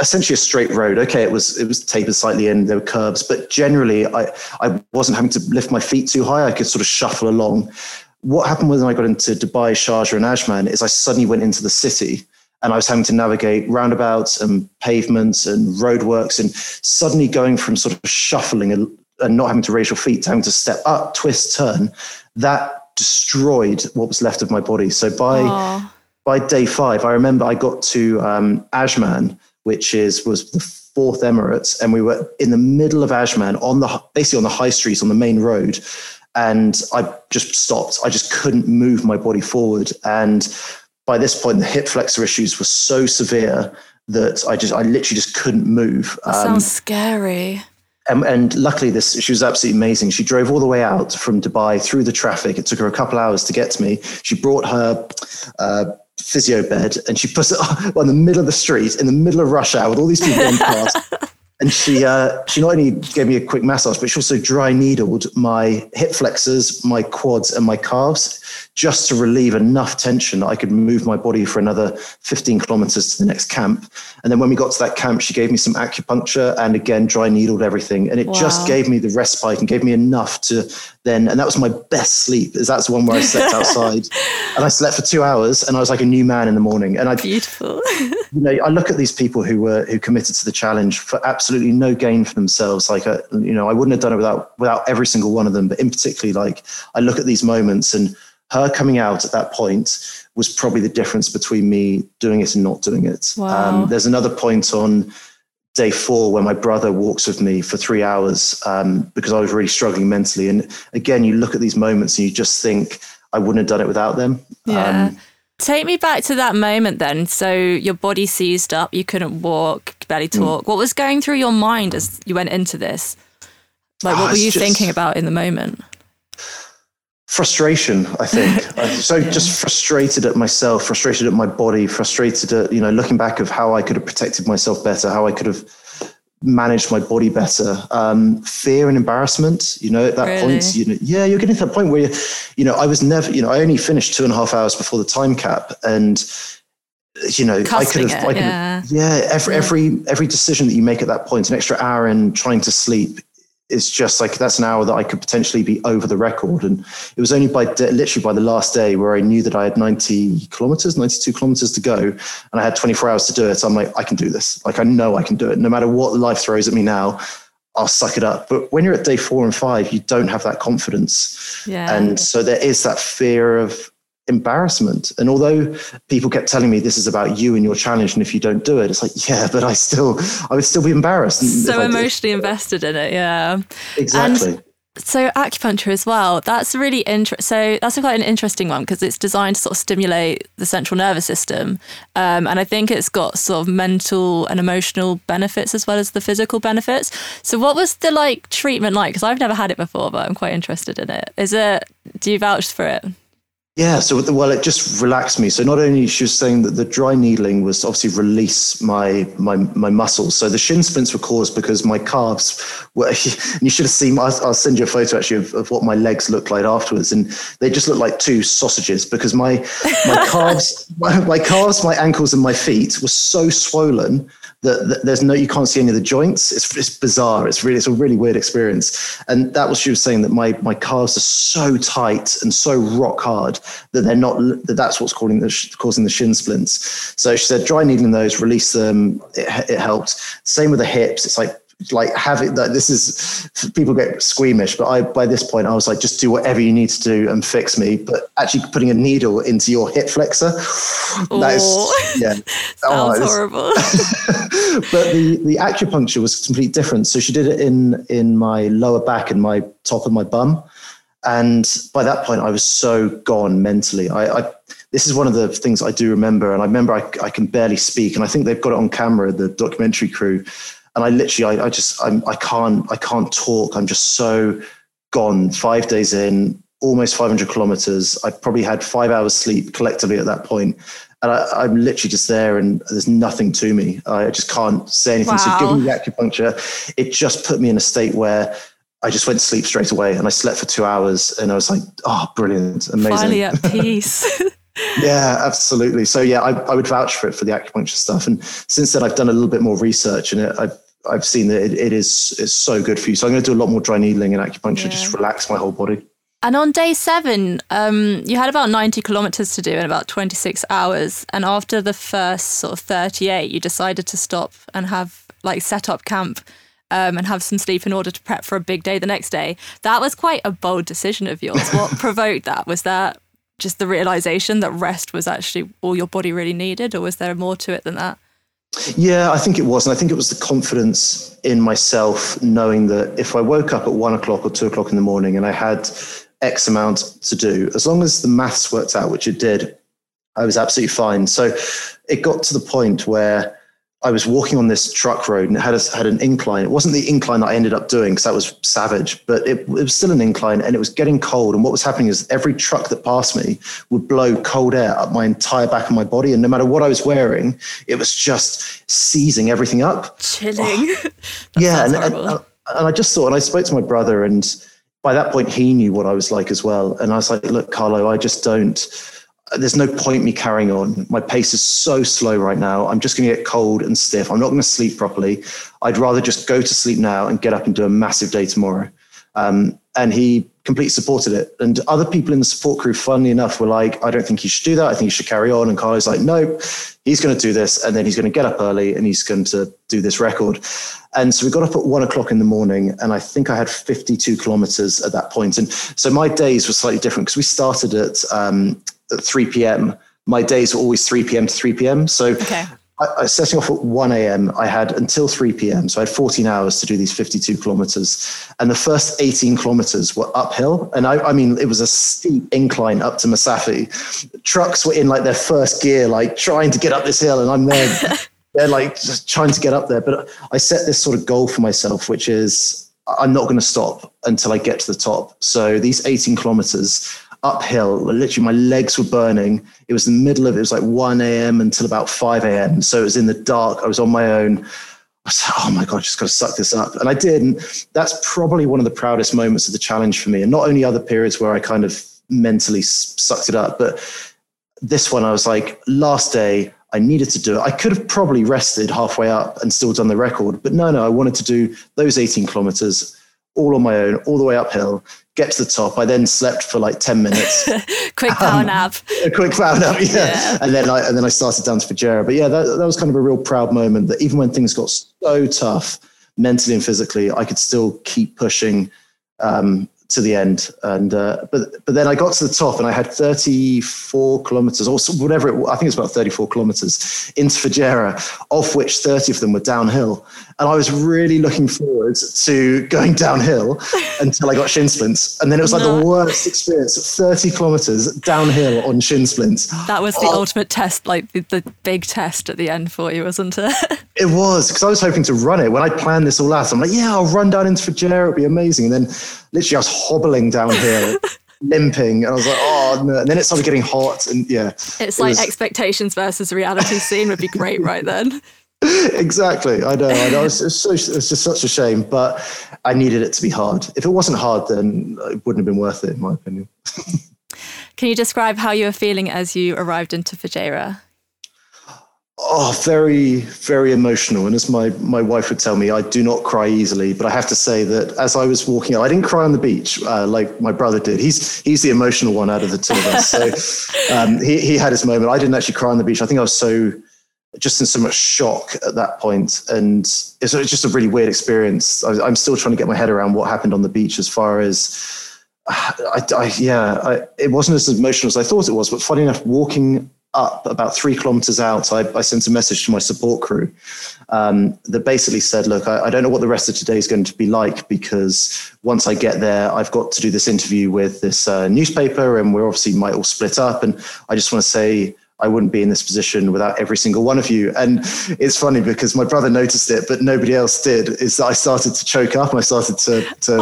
essentially a straight road. Okay, it was tapered slightly in, there were curves, but generally I wasn't having to lift my feet too high. I could sort of shuffle along. What happened when I got into Dubai, Sharjah and Ajman is I suddenly went into the city. And I was having to navigate roundabouts and pavements and roadworks, and suddenly going from sort of shuffling and not having to raise your feet to having to step up, twist, turn, that destroyed what was left of my body. So by day 5, I remember I got to Ajman, which was the 4th Emirates. And we were in the middle of Ajman basically on the high street on the main road. And I just stopped. I just couldn't move my body forward. And by this point, the hip flexor issues were so severe that I literally just couldn't move. That sounds scary. And luckily, she was absolutely amazing. She drove all the way out from Dubai through the traffic. It took her a couple hours to get to me. She brought her physio bed and she put it on the middle of the street in the middle of rush hour with all these people on past. And she not only gave me a quick massage, but she also dry needled my hip flexors, my quads and my calves, just to relieve enough tension that I could move my body for another 15 kilometers to the next camp. And then when we got to that camp, she gave me some acupuncture and again, dry needled everything. And it just gave me the respite and gave me enough to then, and that was my best sleep, is that's the one where I slept outside and I slept for 2 hours and I was like a new man in the morning. And Beautiful. You know, I look at these people who committed to the challenge for absolutely no gain for themselves. Like, you know, I wouldn't have done it without every single one of them. But in particular, like, I look at these moments, and her coming out at that point was probably the difference between me doing it and not doing it. Wow. There's another point on day 4 where my brother walks with me for 3 hours because I was really struggling mentally. And again, you look at these moments and you just think, I wouldn't have done it without them. Yeah. Take me back to that moment then. So your body seized up, you couldn't walk, barely talk. Mm. What was going through your mind as you went into this? Like, what were you thinking about in the moment? Frustration, I think. Just frustrated at myself, frustrated at my body, frustrated at, you know, looking back of how I could have protected myself better, how I could have manage my body better, fear and embarrassment, you know, at that point, you know, you're getting to that point where, you know, I was never, you know, I only finished 2.5 hours before the time cap, and, you know, every decision that you make at that point, an extra hour in trying to sleep, it's just like, that's an hour that I could potentially be over the record. And it was only literally by the last day where I knew that I had 92 kilometers to go, and I had 24 hours to do it. So I'm like, I can do this. Like, I know I can do it. No matter what life throws at me now, I'll suck it up. But when you're at day 4 and 5, you don't have that confidence. Yeah. And so there is that fear of embarrassment. And although people kept telling me this is about you and your challenge, and if you don't do it, it's like, yeah, but I would still be embarrassed. So emotionally invested in it. Yeah, exactly. And so acupuncture as well, that's really interesting. So that's quite an interesting one because it's designed to sort of stimulate the central nervous system. And I think it's got sort of mental and emotional benefits as well as the physical benefits. So what was the treatment like? Because I've never had it before, but I'm quite interested in it. Do you vouch for it? Yeah, so it just relaxed me. So not only she was saying that the dry needling was to obviously release my muscles. So the shin splints were caused because my calves were, and you should have seen, I'll send you a photo actually of what my legs looked like afterwards. And they just looked like two sausages because my calves, my ankles and my feet were so swollen that there's you can't see any of the joints. It's bizarre. It's a really weird experience. And that was, she was saying that my calves are so tight and so rock hard that they're not, that's what's causing the shin splints. So she said, dry needling those, release them. It helped. Same with the hips. It's like having that, this is, people get squeamish, but by this point I was like, just do whatever you need to do and fix me. But actually putting a needle into your hip flexor, that is, yeah. Sounds horrible. But the acupuncture was completely different. So she did it in my lower back and my top of my bum. And by that point I was so gone mentally. I this is one of the things I do remember. And I remember I can barely speak, and I think they've got it on camera, the documentary crew. And I literally, I can't talk. I'm just so gone. 5 days in, almost 500 kilometers. I probably had 5 hours sleep collectively at that point. And I'm literally just there and there's nothing to me. I just can't say anything. Wow. So giving me the acupuncture, it just put me in a state where I just went to sleep straight away, and I slept for 2 hours, and I was like, oh, brilliant. Amazing. Finally at peace. Yeah, absolutely. So yeah, I would vouch for it, for the acupuncture stuff. And since then I've done a little bit more research, and I've seen that it's so good for you. So I'm going to do a lot more dry needling and acupuncture, just relax my whole body. And on day 7, you had about 90 kilometers to do in about 26 hours. And after the first sort of 38, you decided to stop and have set up camp and have some sleep in order to prep for a big day the next day. That was quite a bold decision of yours. What provoked that? Was that just the realization that rest was actually all your body really needed, or was there more to it than that? Yeah, I think it was. And I think it was the confidence in myself, knowing that if I woke up at 1 o'clock or 2 o'clock in the morning and I had X amount to do, as long as the maths worked out, which it did, I was absolutely fine. So it got to the point where I was walking on this truck road and it had an incline. It wasn't the incline that I ended up doing because that was savage, but it was still an incline, and it was getting cold. And what was happening is every truck that passed me would blow cold air up my entire back of my body. And no matter what I was wearing, it was just seizing everything up. Chilling. Oh, yeah. And I just thought, and I spoke to my brother, and by that point he knew what I was like as well. And I was like, look, Carlo, I just don't, there's no point me carrying on. My pace is so slow right now. I'm just going to get cold and stiff. I'm not going to sleep properly. I'd rather just go to sleep now and get up and do a massive day tomorrow. And he completely supported it. And other people in the support crew, funnily enough, were like, I don't think you should do that. I think you should carry on. And Carlo's like, nope, he's going to do this. And then he's going to get up early and he's going to do this record. And so we got up at 1 o'clock in the morning, and I think I had 52 kilometers at that point. And so my days were slightly different because we started at 3 p.m. My days were always 3 p.m. to 3 p.m. So okay. I setting off at 1 a.m., I had until 3 p.m. So I had 14 hours to do these 52 kilometers. And the first 18 kilometers were uphill. And I mean, it was a steep incline up to Masafi. Trucks were in like their first gear, like trying to get up this hill. And I'm there, they're like just trying to get up there. But I set this sort of goal for myself, which is I'm not going to stop until I get to the top. So these 18 kilometers uphill, literally my legs were burning. It was the middle of, it was like 1 a.m. until about 5 a.m. So it was in the dark. I was on my own. I was like, oh my God, just got to suck this up. And I did. And that's probably one of the proudest moments of the challenge for me. And not only other periods where I kind of mentally sucked it up, but this one I was like, last day, I needed to do it. I could have probably rested halfway up and still done the record, but no, I wanted to do those 18 kilometers all on my own, all the way uphill, get to the top. I then slept for like 10 minutes. Quick power nap. A quick power nap, yeah. And then I started down to Fujairah. But yeah, that was kind of a real proud moment that even when things got so tough, mentally and physically, I could still keep pushing to the end. And but then I got to the top and I had 34 kilometers or whatever it was. I think it was about 34 kilometers into Fujairah, of which 30 of them were downhill. And I was really looking forward to going downhill until I got shin splints. And then it was like the worst experience, 30 kilometers downhill on shin splints. That was the ultimate test, like the big test at the end for you, wasn't it? It was, because I was hoping to run it. When I planned this all out, I'm like, yeah, I'll run down into Fujairah, it'll be amazing. And then literally I was hobbling downhill, limping. And I was like, oh, no. And then it started getting hot. And yeah. It's like expectations versus reality scene would be great right then. Exactly. I know. It's just such a shame, but I needed it to be hard. If it wasn't hard, then it wouldn't have been worth it, in my opinion. Can you describe how you were feeling as you arrived into Fujairah? Oh, very, very emotional. And as my wife would tell me, I do not cry easily. But I have to say that as I was walking out, I didn't cry on the beach like my brother did. He's the emotional one out of the two of us. So he had his moment. I didn't actually cry on the beach. I think I was just in so much shock at that point. And it's just a really weird experience. I'm still trying to get my head around what happened on the beach as far as... it wasn't as emotional as I thought it was. But funny enough, walking up about 3 kilometers out, I sent a message to my support crew that basically said, look, I don't know what the rest of today is going to be like, because once I get there, I've got to do this interview with this newspaper, and we're obviously might all split up. And I just want to say, I wouldn't be in this position without every single one of you. And it's funny because my brother noticed it, but nobody else did, is that I started to choke up and I started to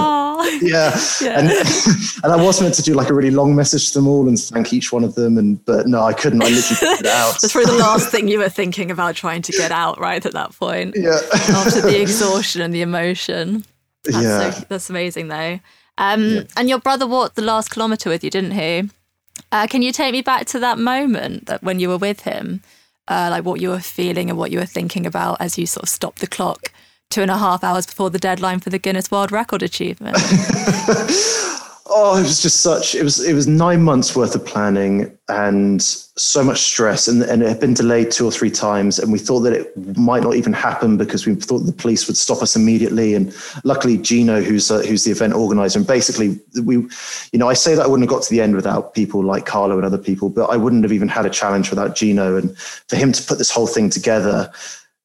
yeah. And I was meant to do like a really long message to them all and thank each one of them. But no, I couldn't. I literally put it out. That's probably the last thing you were thinking about trying to get out right at that point. Yeah. After the exhaustion and the emotion. That's that's amazing though. And your brother walked the last kilometre with you, didn't he? Can you take me back to that moment that when you were with him, like what you were feeling and what you were thinking about as you sort of stopped the clock 2.5 hours before the deadline for the Guinness World Record achievement? Oh, it was just it was 9 months worth of planning and so much stress. And it had been delayed 2 or 3 times. And we thought that it might not even happen because we thought the police would stop us immediately. And luckily, Gino, who's the event organizer, and basically I say that I wouldn't have got to the end without people like Carlo and other people, but I wouldn't have even had a challenge without Gino. And for him to put this whole thing together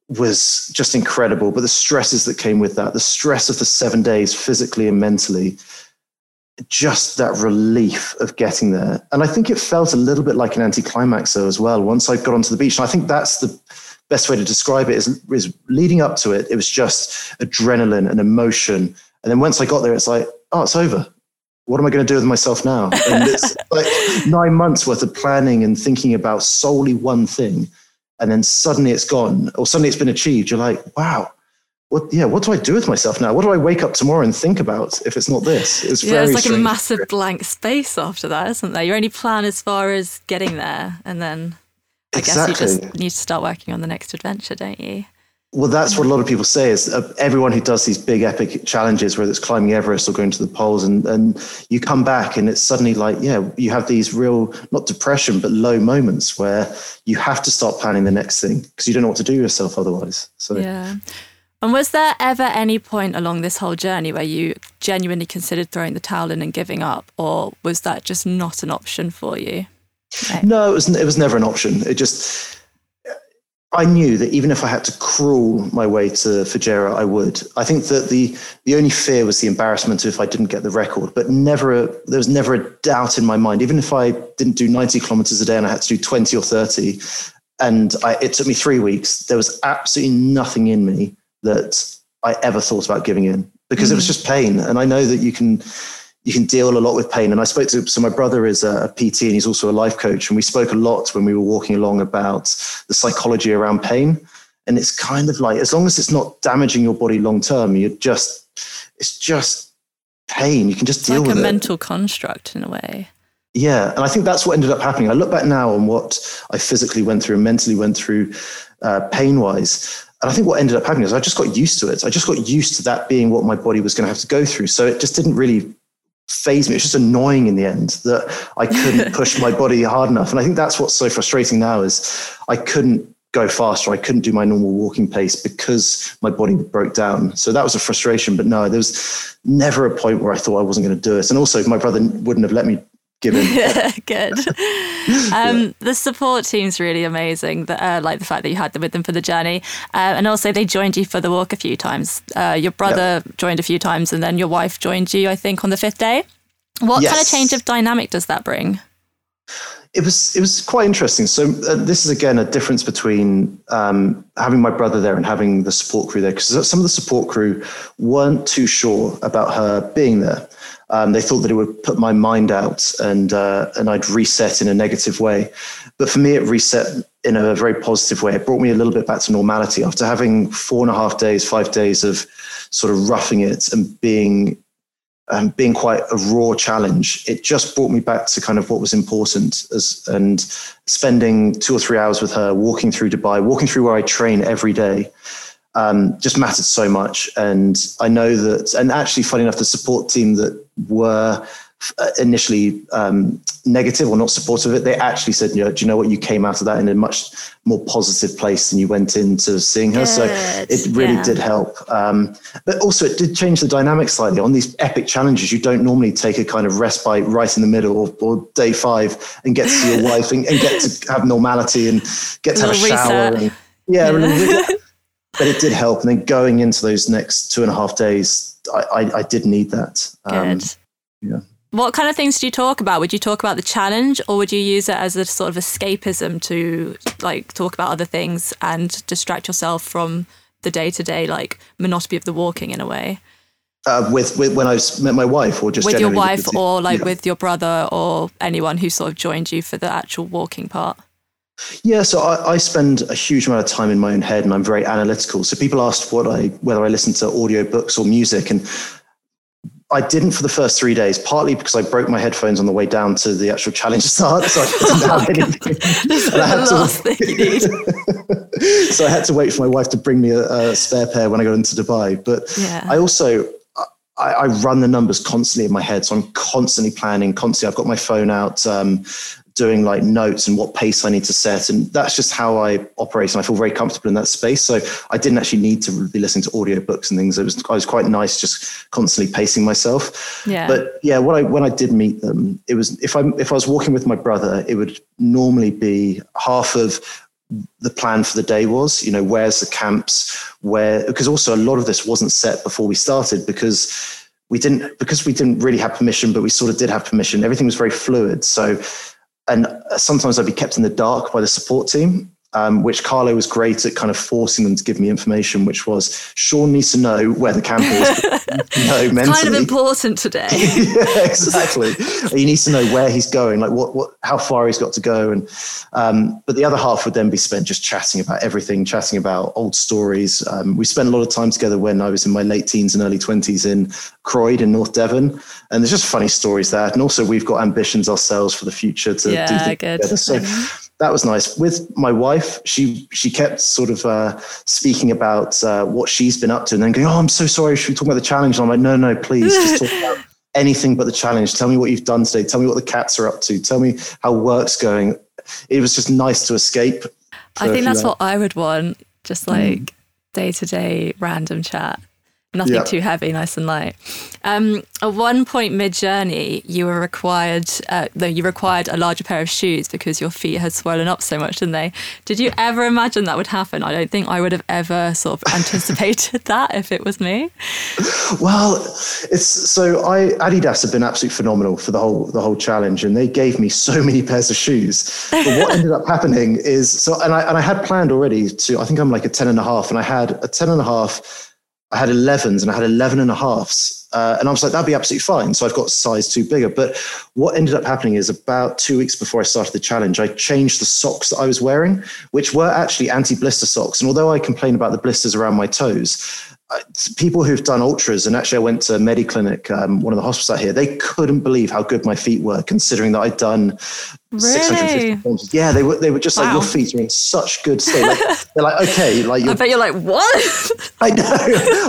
was just incredible. But the stresses that came with that, the stress of the 7 days physically and mentally, just that relief of getting there. And I think it felt a little bit like an anticlimax though as well, once I got onto the beach. And I think that's the best way to describe it is leading up to it, it was just adrenaline and emotion. And then once I got there, it's like, oh, it's over. What am I going to do with myself now? And it's like 9 months worth of planning and thinking about solely one thing. And then suddenly it's gone, or suddenly it's been achieved. You're like, wow, what do I do with myself now? What do I wake up tomorrow and think about if it's not this? It's very strange. It's like a massive blank space after that, isn't there? Your only plan as far as getting there. And then I guess you just need to start working on the next adventure, don't you? Well, that's what a lot of people say is everyone who does these big epic challenges, whether it's climbing Everest or going to the poles, and you come back and it's suddenly like, yeah, you have these real, not depression, but low moments where you have to start planning the next thing because you don't know what to do yourself otherwise. So yeah. And was there ever any point along this whole journey where you genuinely considered throwing the towel in and giving up, or was that just not an option for you? Right. No, it was never an option. I knew that even if I had to crawl my way to Fujairah, I would. I think that the only fear was the embarrassment if I didn't get the record, but there was never a doubt in my mind. Even if I didn't do 90 kilometers a day and I had to do 20 or 30, and it took me 3 weeks, there was absolutely nothing in me that I ever thought about giving in because it was just pain. And I know that you can deal a lot with pain. And I spoke so my brother is a PT and he's also a life coach. And we spoke a lot when we were walking along about the psychology around pain. And it's kind of like, as long as it's not damaging your body long-term, it's just pain. You can just deal with it. It's like a mental construct in a way. Yeah. And I think that's what ended up happening. I look back now on what I physically went through and mentally went through pain-wise. And I think what ended up happening is I just got used to it. I just got used to that being what my body was going to have to go through. So it just didn't really phase me. It's just annoying in the end that I couldn't push my body hard enough. And I think that's what's so frustrating now is I couldn't go faster. I couldn't do my normal walking pace because my body broke down. So that was a frustration. But no, there was never a point where I thought I wasn't going to do it. And also my brother wouldn't have let me give in. Good. The support team's really amazing. Like the fact that you had them with them for the journey. And also they joined you for the walk a few times. Your brother joined a few times and then your wife joined you, I think, on the fifth day. What kind of change of dynamic does that bring? It was quite interesting. So this is, again, a difference between having my brother there and having the support crew there, because some of the support crew weren't too sure about her being there. They thought that it would put my mind out and I'd reset in a negative way. But for me, it reset in a very positive way. It brought me a little bit back to normality after having 5 days of sort of roughing it and being quite a raw challenge. It just brought me back to kind of what was important, and spending 2 or 3 hours with her, walking through Dubai, walking through where I train every day, just mattered so much. And I know that, and actually funny enough, the support team that were initially negative or not supportive of it, they actually said, do you know what, you came out of that in a much more positive place than you went into seeing her. Good. So it really did help. But also it did change the dynamic slightly. On these epic challenges, you don't normally take a kind of respite right in the middle or day five and get to see your wife and get to have normality and get to have a shower. And, but it did help. And then going into those next 2.5 days, I did need that. Good. Yeah. What kind of things do you talk about? Would you talk about the challenge, or would you use it as a sort of escapism to like talk about other things and distract yourself from the day-to-day like monotony of the walking in a way? With when I met my wife, or just with your wife, or like with your brother, or anyone who sort of joined you for the actual walking part. Yeah, so I spend a huge amount of time in my own head, and I'm very analytical. So people asked whether I listen to audiobooks or music, and I didn't for the first 3 days, partly because I broke my headphones on the way down to the actual challenge start. So I didn't have anything. So I had to wait for my wife to bring me a spare pair when I got into Dubai. But I also, I run the numbers constantly in my head. So I'm constantly planning, I've got my phone out, doing like notes and what pace I need to set. And that's just how I operate. And I feel very comfortable in that space. So I didn't actually need to be listening to audiobooks and things. I was quite nice, just constantly pacing myself. Yeah. But yeah, when I did meet them, it was, if I was walking with my brother, it would normally be half of the plan for the day was, where's the camps, because also a lot of this wasn't set before we started because we didn't really have permission, but we sort of did have permission. Everything was very fluid. So, and sometimes I'd be kept in the dark by the support team. which Carlo was great at kind of forcing them to give me information, which was, Sean needs to know where the camp is. It's kind of important today. Yeah, exactly. He needs to know where he's going, like how far he's got to go. And but the other half would then be spent just chatting about everything, chatting about old stories. We spent a lot of time together when I was in my late teens and early 20s in Croyde in North Devon. And there's just funny stories there. And also we've got ambitions ourselves for the future to do things together. So that was nice. With my wife, she kept sort of speaking about what she's been up to and then going, oh, I'm so sorry, should we talk about the challenge? And I'm like, no, please, just talk about anything but the challenge. Tell me what you've done today. Tell me what the cats are up to. Tell me how work's going. It was just nice to escape. I think that's what I would want, just like day-to-day random chat. Nothing too heavy, nice and light. At one point mid-journey, you were required a larger pair of shoes because your feet had swollen up so much, didn't they? Did you ever imagine that would happen? I don't think I would have ever sort of anticipated that if it was me. Well, Adidas have been absolutely phenomenal for the whole challenge, and they gave me so many pairs of shoes. But what ended up happening is, I had planned already to, I think I'm like a 10 and a half, and I had a 10 and a half, I had 11s and I had 11 and a halves. And I was like, that'd be absolutely fine. So I've got size two bigger. But what ended up happening is about 2 weeks before I started the challenge, I changed the socks that I was wearing, which were actually anti-blister socks. And although I complain about the blisters around my toes, people who've done ultras, and actually I went to Mediclinic, one of the hospitals out here, they couldn't believe how good my feet were considering that I'd done 650 kilometers. Yeah, they were just like, your feet are in such good state. Like, they're like, okay. I bet you're like, what? I know.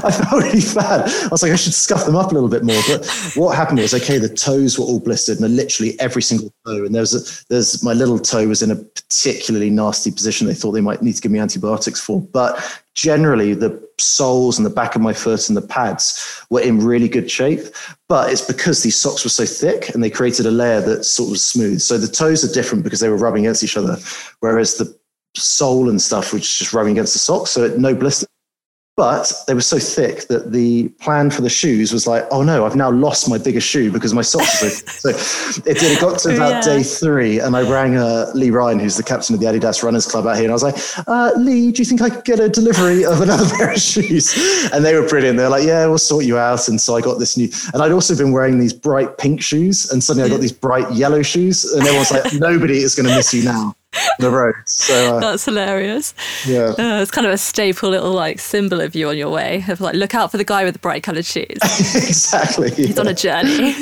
I felt really bad. I was like, I should scuff them up a little bit more. But what happened was, okay, the toes were all blistered and literally every single toe. And there's my little toe was in a particularly nasty position. They thought they might need to give me antibiotics for. But generally the soles and the back of my foot and the pads were in really good shape, but it's because these socks were so thick and they created a layer that's sort of smooth. So the toes are different because they were rubbing against each other, whereas the sole and stuff was just rubbing against the socks, so no blisters. But they were so thick that the plan for the shoes was like, oh no, I've now lost my bigger shoe because my socks are so thick. So it got to about day three, and I rang Lee Ryan, who's the captain of the Adidas Runners Club out here. And I was like, Lee, do you think I could get a delivery of another pair of shoes? And they were brilliant. They're like, yeah, we'll sort you out. And so I got this new, and I'd also been wearing these bright pink shoes, and suddenly I got these bright yellow shoes, and everyone's like, nobody is going to miss you now. The road. So that's hilarious. Yeah, it's kind of a staple little like symbol of you on your way of like, look out for the guy with the bright coloured shoes. Exactly. He's on a journey.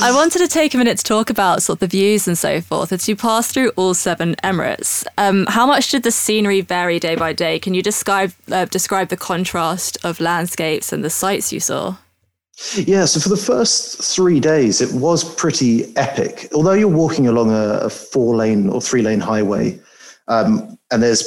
I wanted to take a minute to talk about sort of the views and so forth. As you pass through all seven Emirates, how much did the scenery vary day by day? Can you describe the contrast of landscapes and the sights you saw? Yeah, so for the first 3 days, it was pretty epic. Although you're walking along a 4-lane or 3-lane highway, and there's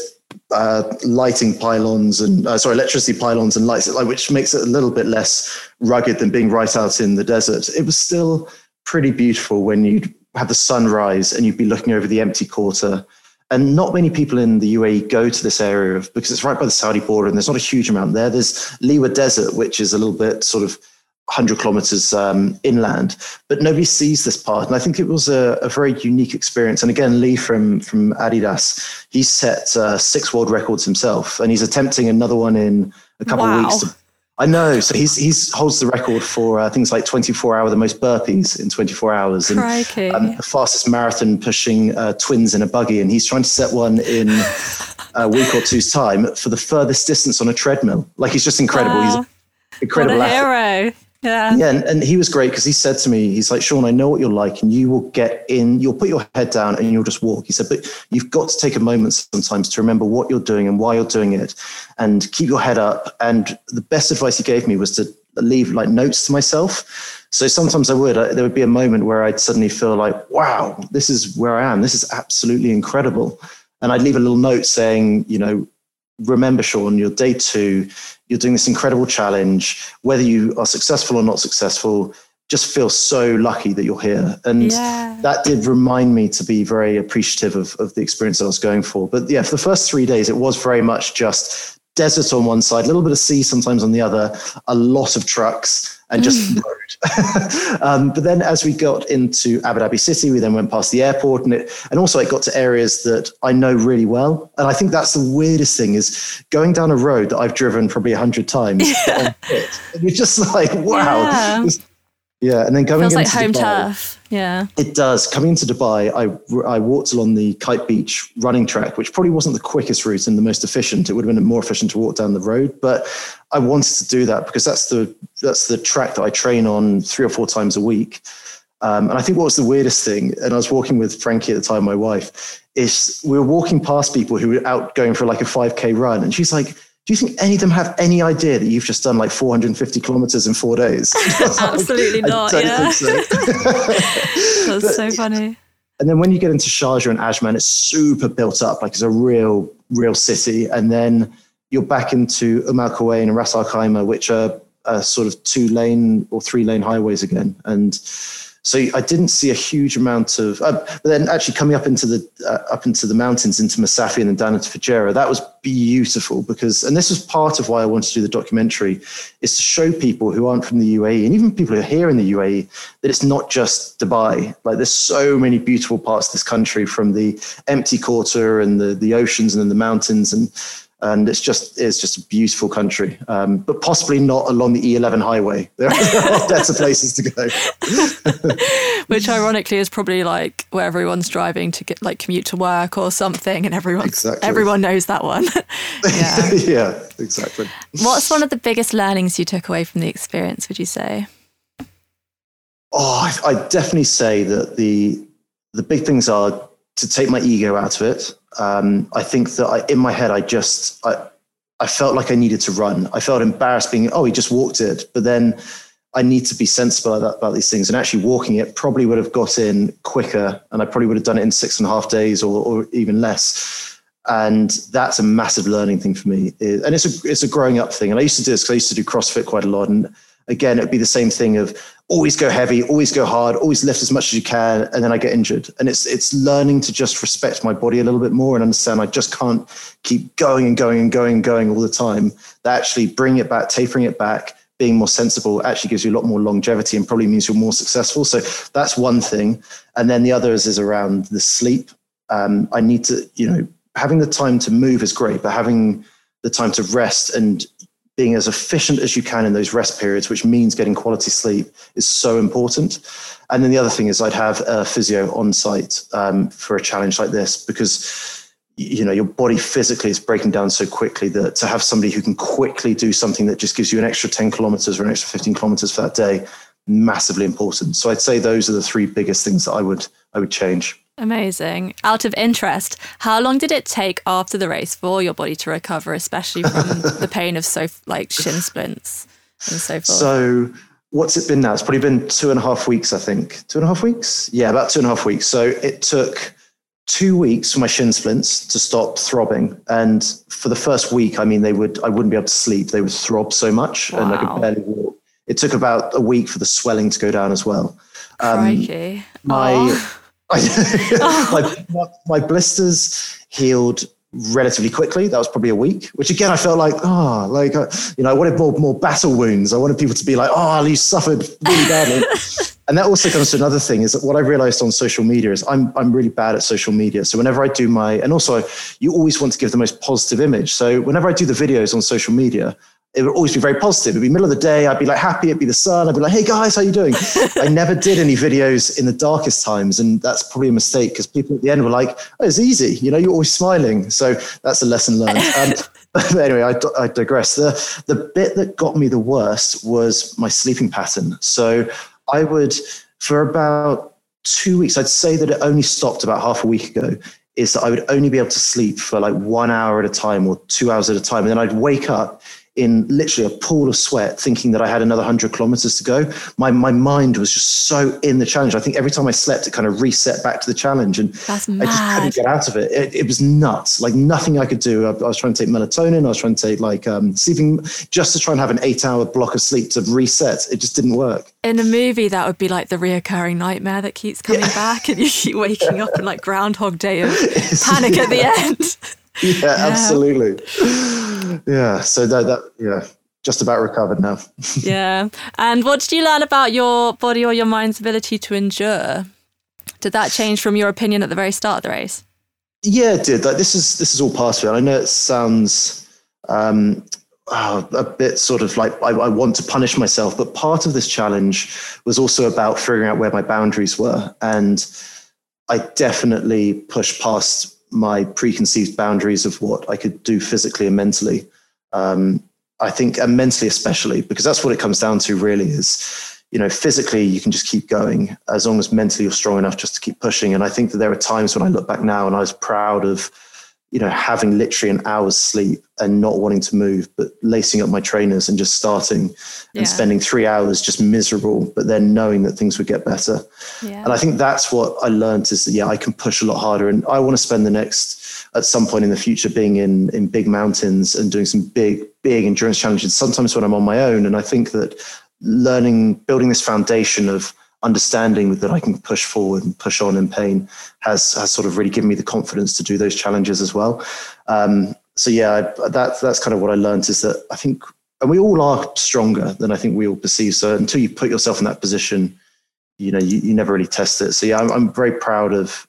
electricity pylons and lights, which makes it a little bit less rugged than being right out in the desert. It was still pretty beautiful when you'd have the sunrise and you'd be looking over the empty quarter. And not many people in the UAE go to this area because it's right by the Saudi border and there's not a huge amount there. There's Liwa Desert, which is a little bit sort of 100 kilometers inland, but nobody sees this part. And I think it was a very unique experience. And again, Lee from Adidas, he set 6 world records himself, and he's attempting another one in a couple of weeks. I know. So he's holds the record for things like 24-hour, the most burpees in 24 hours. And the fastest marathon pushing twins in a buggy. And he's trying to set one in a week or two's time for the furthest distance on a treadmill. Like, he's just incredible. Wow. He's an incredible athlete. Hero. Yeah, and he was great because he said to me, he's like, Sean, I know what you're like, and you will get in, you'll put your head down and you'll just walk. He said, but you've got to take a moment sometimes to remember what you're doing and why you're doing it and keep your head up. And the best advice he gave me was to leave like notes to myself. So sometimes there would be a moment where I'd suddenly feel like, wow, this is where I am. This is absolutely incredible. And I'd leave a little note saying, remember, Sean, you're day two, you're doing this incredible challenge, whether you are successful or not successful, just feel so lucky that you're here. And that did remind me to be very appreciative of the experience that I was going for. But yeah, for the first 3 days, it was very much just deserts on one side, a little bit of sea sometimes on the other, a lot of trucks, and just road. But then as we got into Abu Dhabi City, we then went past the airport, and also it got to areas that I know really well. And I think that's the weirdest thing, is going down a road that I've driven probably 100 times. Yeah. And you're just like, wow. Yeah. Yeah, and then coming into Dubai. Feels like home turf, yeah. It does. Coming into Dubai, I walked along the Kite Beach running track, which probably wasn't the quickest route and the most efficient. It would have been more efficient to walk down the road, but I wanted to do that because that's the track that I train on 3 or 4 times a week. And I think what was the weirdest thing, and I was walking with Frankie at the time, my wife, is we were walking past people who were out going for like a 5K run, and she's like, do you think any of them have any idea that you've just done like 450 kilometers in 4 days? Absolutely not. Yeah. So. That's so funny. And then when you get into Sharjah and Ajman, it's super built up. Like it's a real, real city. And then you're back into Umm Al Quwain and Ras al-Khaimah, which are sort of 2-lane or 3-lane highways again. And so I didn't see a huge amount of, but then actually coming up into the mountains, into Masafi and then down into Fujairah, that was beautiful because, and this was part of why I wanted to do the documentary, is to show people who aren't from the UAE and even people who are here in the UAE that it's not just Dubai. Like there's so many beautiful parts of this country, from the Empty Quarter and the oceans and then the mountains, and it's just a beautiful country, but possibly not along the E11 highway. There are better places to go. Which ironically is probably like where everyone's driving to get like commute to work or something, and everyone knows that one. Yeah. Yeah, exactly. What's one of the biggest learnings you took away from the experience, would you say? Oh, I'd definitely say that the big things are to take my ego out of it. I think that in my head, I felt like I needed to run. I felt embarrassed being, oh, he just walked it. But then I need to be sensible about these things. And actually walking it probably would have got in quicker, and I probably would have done it in 6.5 days or even less. And that's a massive learning thing for me. And it's a growing up thing. And I used to do this because I used to do CrossFit quite a lot. And again, it'd be the same thing of always go heavy, always go hard, always lift as much as you can, and then I get injured. And it's learning to just respect my body a little bit more and understand I just can't keep going all the time. That actually bringing it back, tapering it back, being more sensible actually gives you a lot more longevity and probably means you're more successful. So that's one thing. And then the other is around the sleep. I need to, having the time to move is great, but having the time to rest and being as efficient as you can in those rest periods, which means getting quality sleep, is so important. And then the other thing is I'd have a physio on site for a challenge like this, because your body physically is breaking down so quickly that to have somebody who can quickly do something that just gives you an extra 10 kilometers or an extra 15 kilometers for that day, massively important. So I'd say those are the 3 biggest things that I would change. Amazing. Out of interest, how long did it take after the race for your body to recover, especially from the pain of shin splints and so forth? So what's it been now? It's probably been 2.5 weeks, I think. 2.5 weeks? Yeah, about 2.5 weeks. So it took 2 weeks for my shin splints to stop throbbing. And for the first week, I wouldn't be able to sleep. They would throb so much. Wow. And I could barely walk. It took about a week for the swelling to go down as well. Crikey. My blisters healed relatively quickly. That was probably a week, which again, I felt like, I wanted more battle wounds. I wanted people to be like, oh, you suffered really badly. And that also comes to another thing, is that what I realized on social media is I'm really bad at social media. So whenever I do you always want to give the most positive image. So whenever I do the videos on social media, it would always be very positive. It'd be middle of the day. I'd be like happy. It'd be the sun. I'd be like, hey guys, how you doing? I never did any videos in the darkest times. And that's probably a mistake, because people at the end were like, oh, it's easy. You're always smiling. So that's a lesson learned. But anyway, I digress. The bit that got me the worst was my sleeping pattern. So I would, for about 2 weeks, I'd say that it only stopped about half a week ago, is that I would only be able to sleep for like 1 hour at a time or 2 hours at a time. And then I'd wake up in literally a pool of sweat, thinking that I had another 100 kilometers to go. My mind was just so in the challenge. I think every time I slept, it kind of reset back to the challenge, and that's mad. I just couldn't get out of it. It was nuts, like nothing I could do. I was trying to take melatonin. I was trying to take sleeping, just to try and have an 8-hour block of sleep to reset. It just didn't work. In a movie, that would be like the reoccurring nightmare that keeps coming back, and you keep waking up in like Groundhog Day of panic at the end. Yeah, absolutely. Yeah. So that just about recovered now. Yeah. And what did you learn about your body or your mind's ability to endure? Did that change from your opinion at the very start of the race? Yeah, it did. Like this is all part of it. I know it sounds a bit sort of like I want to punish myself, but part of this challenge was also about figuring out where my boundaries were. And I definitely pushed past my preconceived boundaries of what I could do physically and mentally. I think, and mentally especially, because that's what it comes down to really is, you know, physically you can just keep going as long as mentally you're strong enough just to keep pushing. And I think that there are times when I look back now and I was proud of, you know, having literally an hour's sleep and not wanting to move, but lacing up my trainers and just starting and spending 3 hours just miserable, but then knowing that things would get better. Yeah. And I think that's what I learned is that, I can push a lot harder. And I want to spend at some point in the future, being in big mountains and doing some big, big endurance challenges, sometimes when I'm on my own. And I think that building this foundation of understanding that I can push forward and push on in pain has sort of really given me the confidence to do those challenges as well. That's kind of what I learned is that I think, and we all are stronger than I think we all perceive. So until you put yourself in that position, you never really test it. So I'm very proud of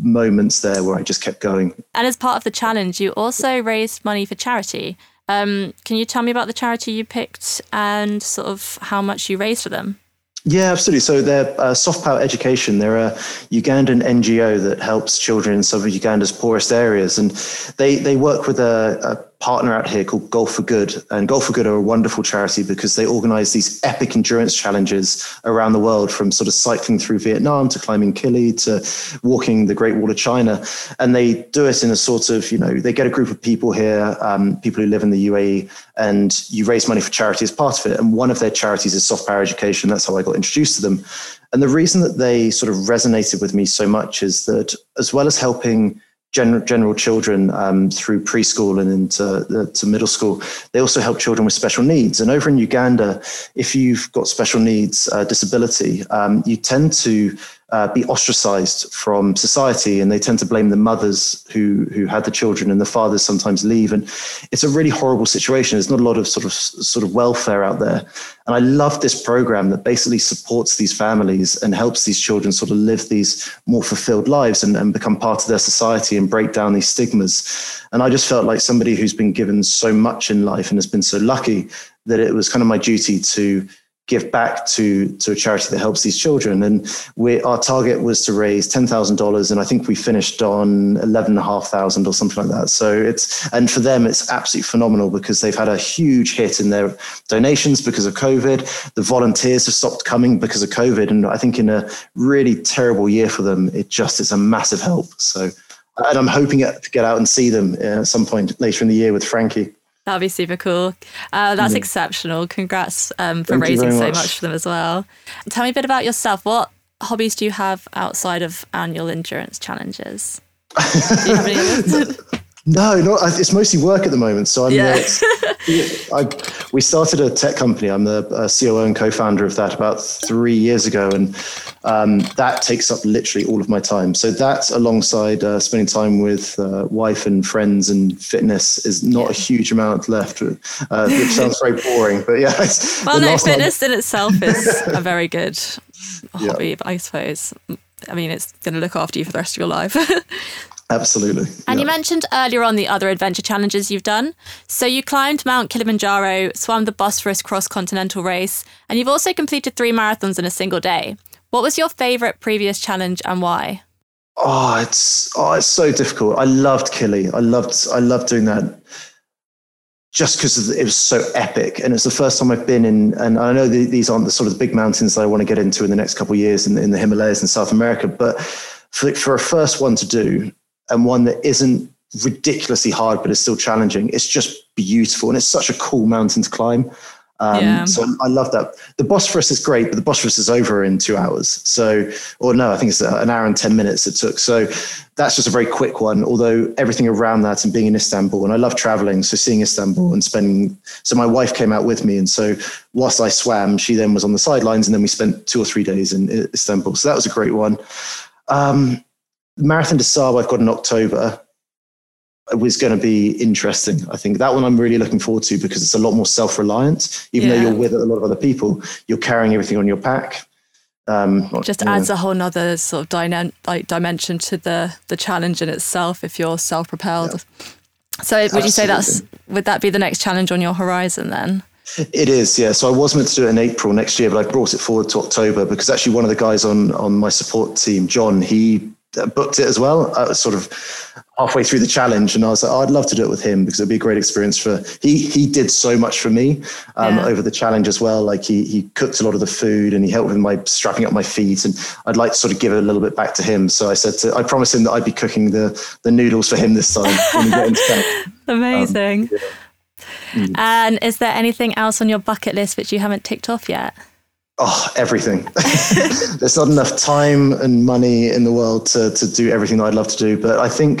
moments there where I just kept going. And as part of the challenge, you also raised money for charity. Can you tell me about the charity you picked and sort of how much you raised for them? Yeah, absolutely. So they're Soft Power Education. They're a Ugandan NGO that helps children in some of Uganda's poorest areas. And they work with a partner out here called Golf for Good. And Golf for Good are a wonderful charity because they organize these epic endurance challenges around the world, from sort of cycling through Vietnam to climbing Kili to walking the Great Wall of China. And they do it in a sort of, they get a group of people here, people who live in the UAE, and you raise money for charity as part of it. And one of their charities is Soft Power Education. That's how I got introduced to them. And the reason that they sort of resonated with me so much is that as well as helping general children through preschool and into middle school, they also help children with special needs. And over in Uganda, if you've got special needs disability, you tend to be ostracized from society, and they tend to blame the mothers who had the children, and the fathers sometimes leave. And it's a really horrible situation. There's not a lot of sort of welfare out there. And I love this program that basically supports these families and helps these children sort of live these more fulfilled lives and become part of their society and break down these stigmas. And I just felt like somebody who's been given so much in life and has been so lucky that it was kind of my duty to give back to a charity that helps these children. And our target was to raise $10,000, and I think we finished on 11,500 or something like that. So and for them, it's absolutely phenomenal because they've had a huge hit in their donations because of COVID. The volunteers have stopped coming because of COVID. And I think in a really terrible year for them, it's a massive help. So, and I'm hoping to get out and see them at some point later in the year with Frankie. That'd be super cool. That's exceptional. Congrats for raising so much for them as well. Tell me a bit about yourself. What hobbies do you have outside of annual endurance challenges? Do you have any others? No, it's mostly work at the moment. So we started a tech company. I'm the COO and co-founder of that about 3 years ago. And that takes up literally all of my time. So that, alongside spending time with wife and friends and fitness, is not a huge amount left, which sounds very boring. But yeah. Fitness in itself is a very good hobby, I suppose. I mean, it's going to look after you for the rest of your life. Absolutely. And you mentioned earlier on the other adventure challenges you've done. So you climbed Mount Kilimanjaro, swam the Bosphorus cross-continental race, and you've also completed 3 marathons in a single day. What was your favourite previous challenge and why? Oh, it's so difficult. I loved Kili. I loved doing that just because it was so epic. And it's the first time I've been in, and I know these aren't the sort of big mountains that I want to get into in the next couple of years in the Himalayas in South America, but for a first one to do, and one that isn't ridiculously hard, but is still challenging. It's just beautiful. And it's such a cool mountain to climb. So I love that. The Bosphorus is great, but the Bosphorus is over in 2 hours. I think it's an hour and 10 minutes it took. So that's just a very quick one. Although everything around that, and being in Istanbul, and I love traveling. So seeing Istanbul and so my wife came out with me. And so whilst I swam, she then was on the sidelines, and then we spent 2 or 3 days in Istanbul. So that was a great one. Marathon des Sables I've got in October. was going to be interesting. I think that one I'm really looking forward to because it's a lot more self-reliant, even though you're with a lot of other people, you're carrying everything on your pack. Just adds a whole nother sort of dimension to the challenge in itself if you're self-propelled. Yeah. So would you say would that be the next challenge on your horizon then? It is, yeah. So I was meant to do it in April next year, but I brought it forward to October because actually one of the guys on my support team, John, he booked it as well. I was sort of halfway through the challenge and I was like, I'd love to do it with him because it'd be a great experience for, he did so much for me over the challenge as well. Like he cooked a lot of the food and he helped with my strapping up my feet, and I'd like to sort of give it a little bit back to him. So I said I promised him that I'd be cooking the noodles for him this time. Amazing. Yeah. And is there anything else on your bucket list which you haven't ticked off yet? Oh, everything. There's not enough time and money in the world to do everything that I'd love to do. But I think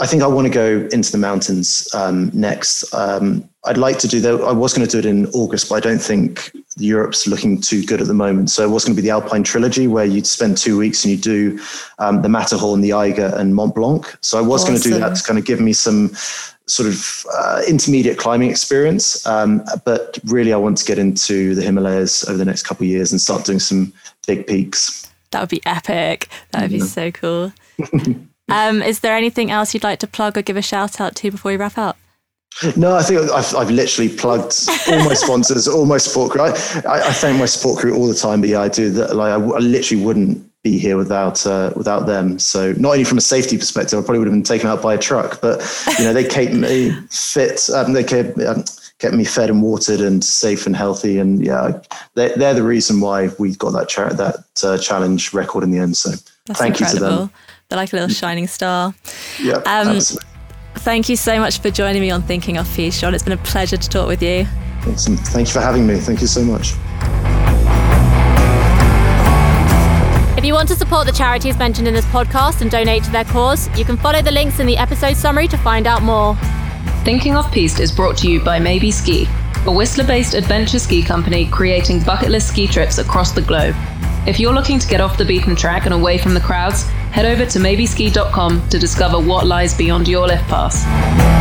I want to go into the mountains next. I'd like to do that. I was going to do it in August, but I don't think Europe's looking too good at the moment. So it was going to be the Alpine Trilogy, where you'd spend 2 weeks and you do the Matterhorn, the Eiger and Mont Blanc. So I was going to do that to kind of give me some sort of intermediate climbing experience. But really, I want to get into the Himalayas over the next couple of years and start doing some big peaks. That would be epic. That would be so cool. Is there anything else you'd like to plug or give a shout out to before we wrap up? No, I think I've literally plugged all my sponsors, all my support crew. I thank my support crew all the time, but yeah, I do that. Like I literally wouldn't be here without them. So not only from a safety perspective, I probably would have been taken out by a truck, but you know, they kept me fit. They kept me fed and watered and safe and healthy. And yeah, they're the reason why we got that challenge record in the end. So That's incredible. Thank you to them. They're like a little shining star. Yeah, absolutely. Thank you so much for joining me on Thinking Off Piece, Sean. It's been a pleasure to talk with you. Awesome. Thank you for having me. Thank you so much. If you want to support the charities mentioned in this podcast and donate to their cause, you can follow the links in the episode summary to find out more. Thinking Off Piste is brought to you by Maybe Ski, a Whistler-based adventure ski company creating bucket list ski trips across the globe. If you're looking to get off the beaten track and away from the crowds, head over to Maybeski.com to discover what lies beyond your lift pass.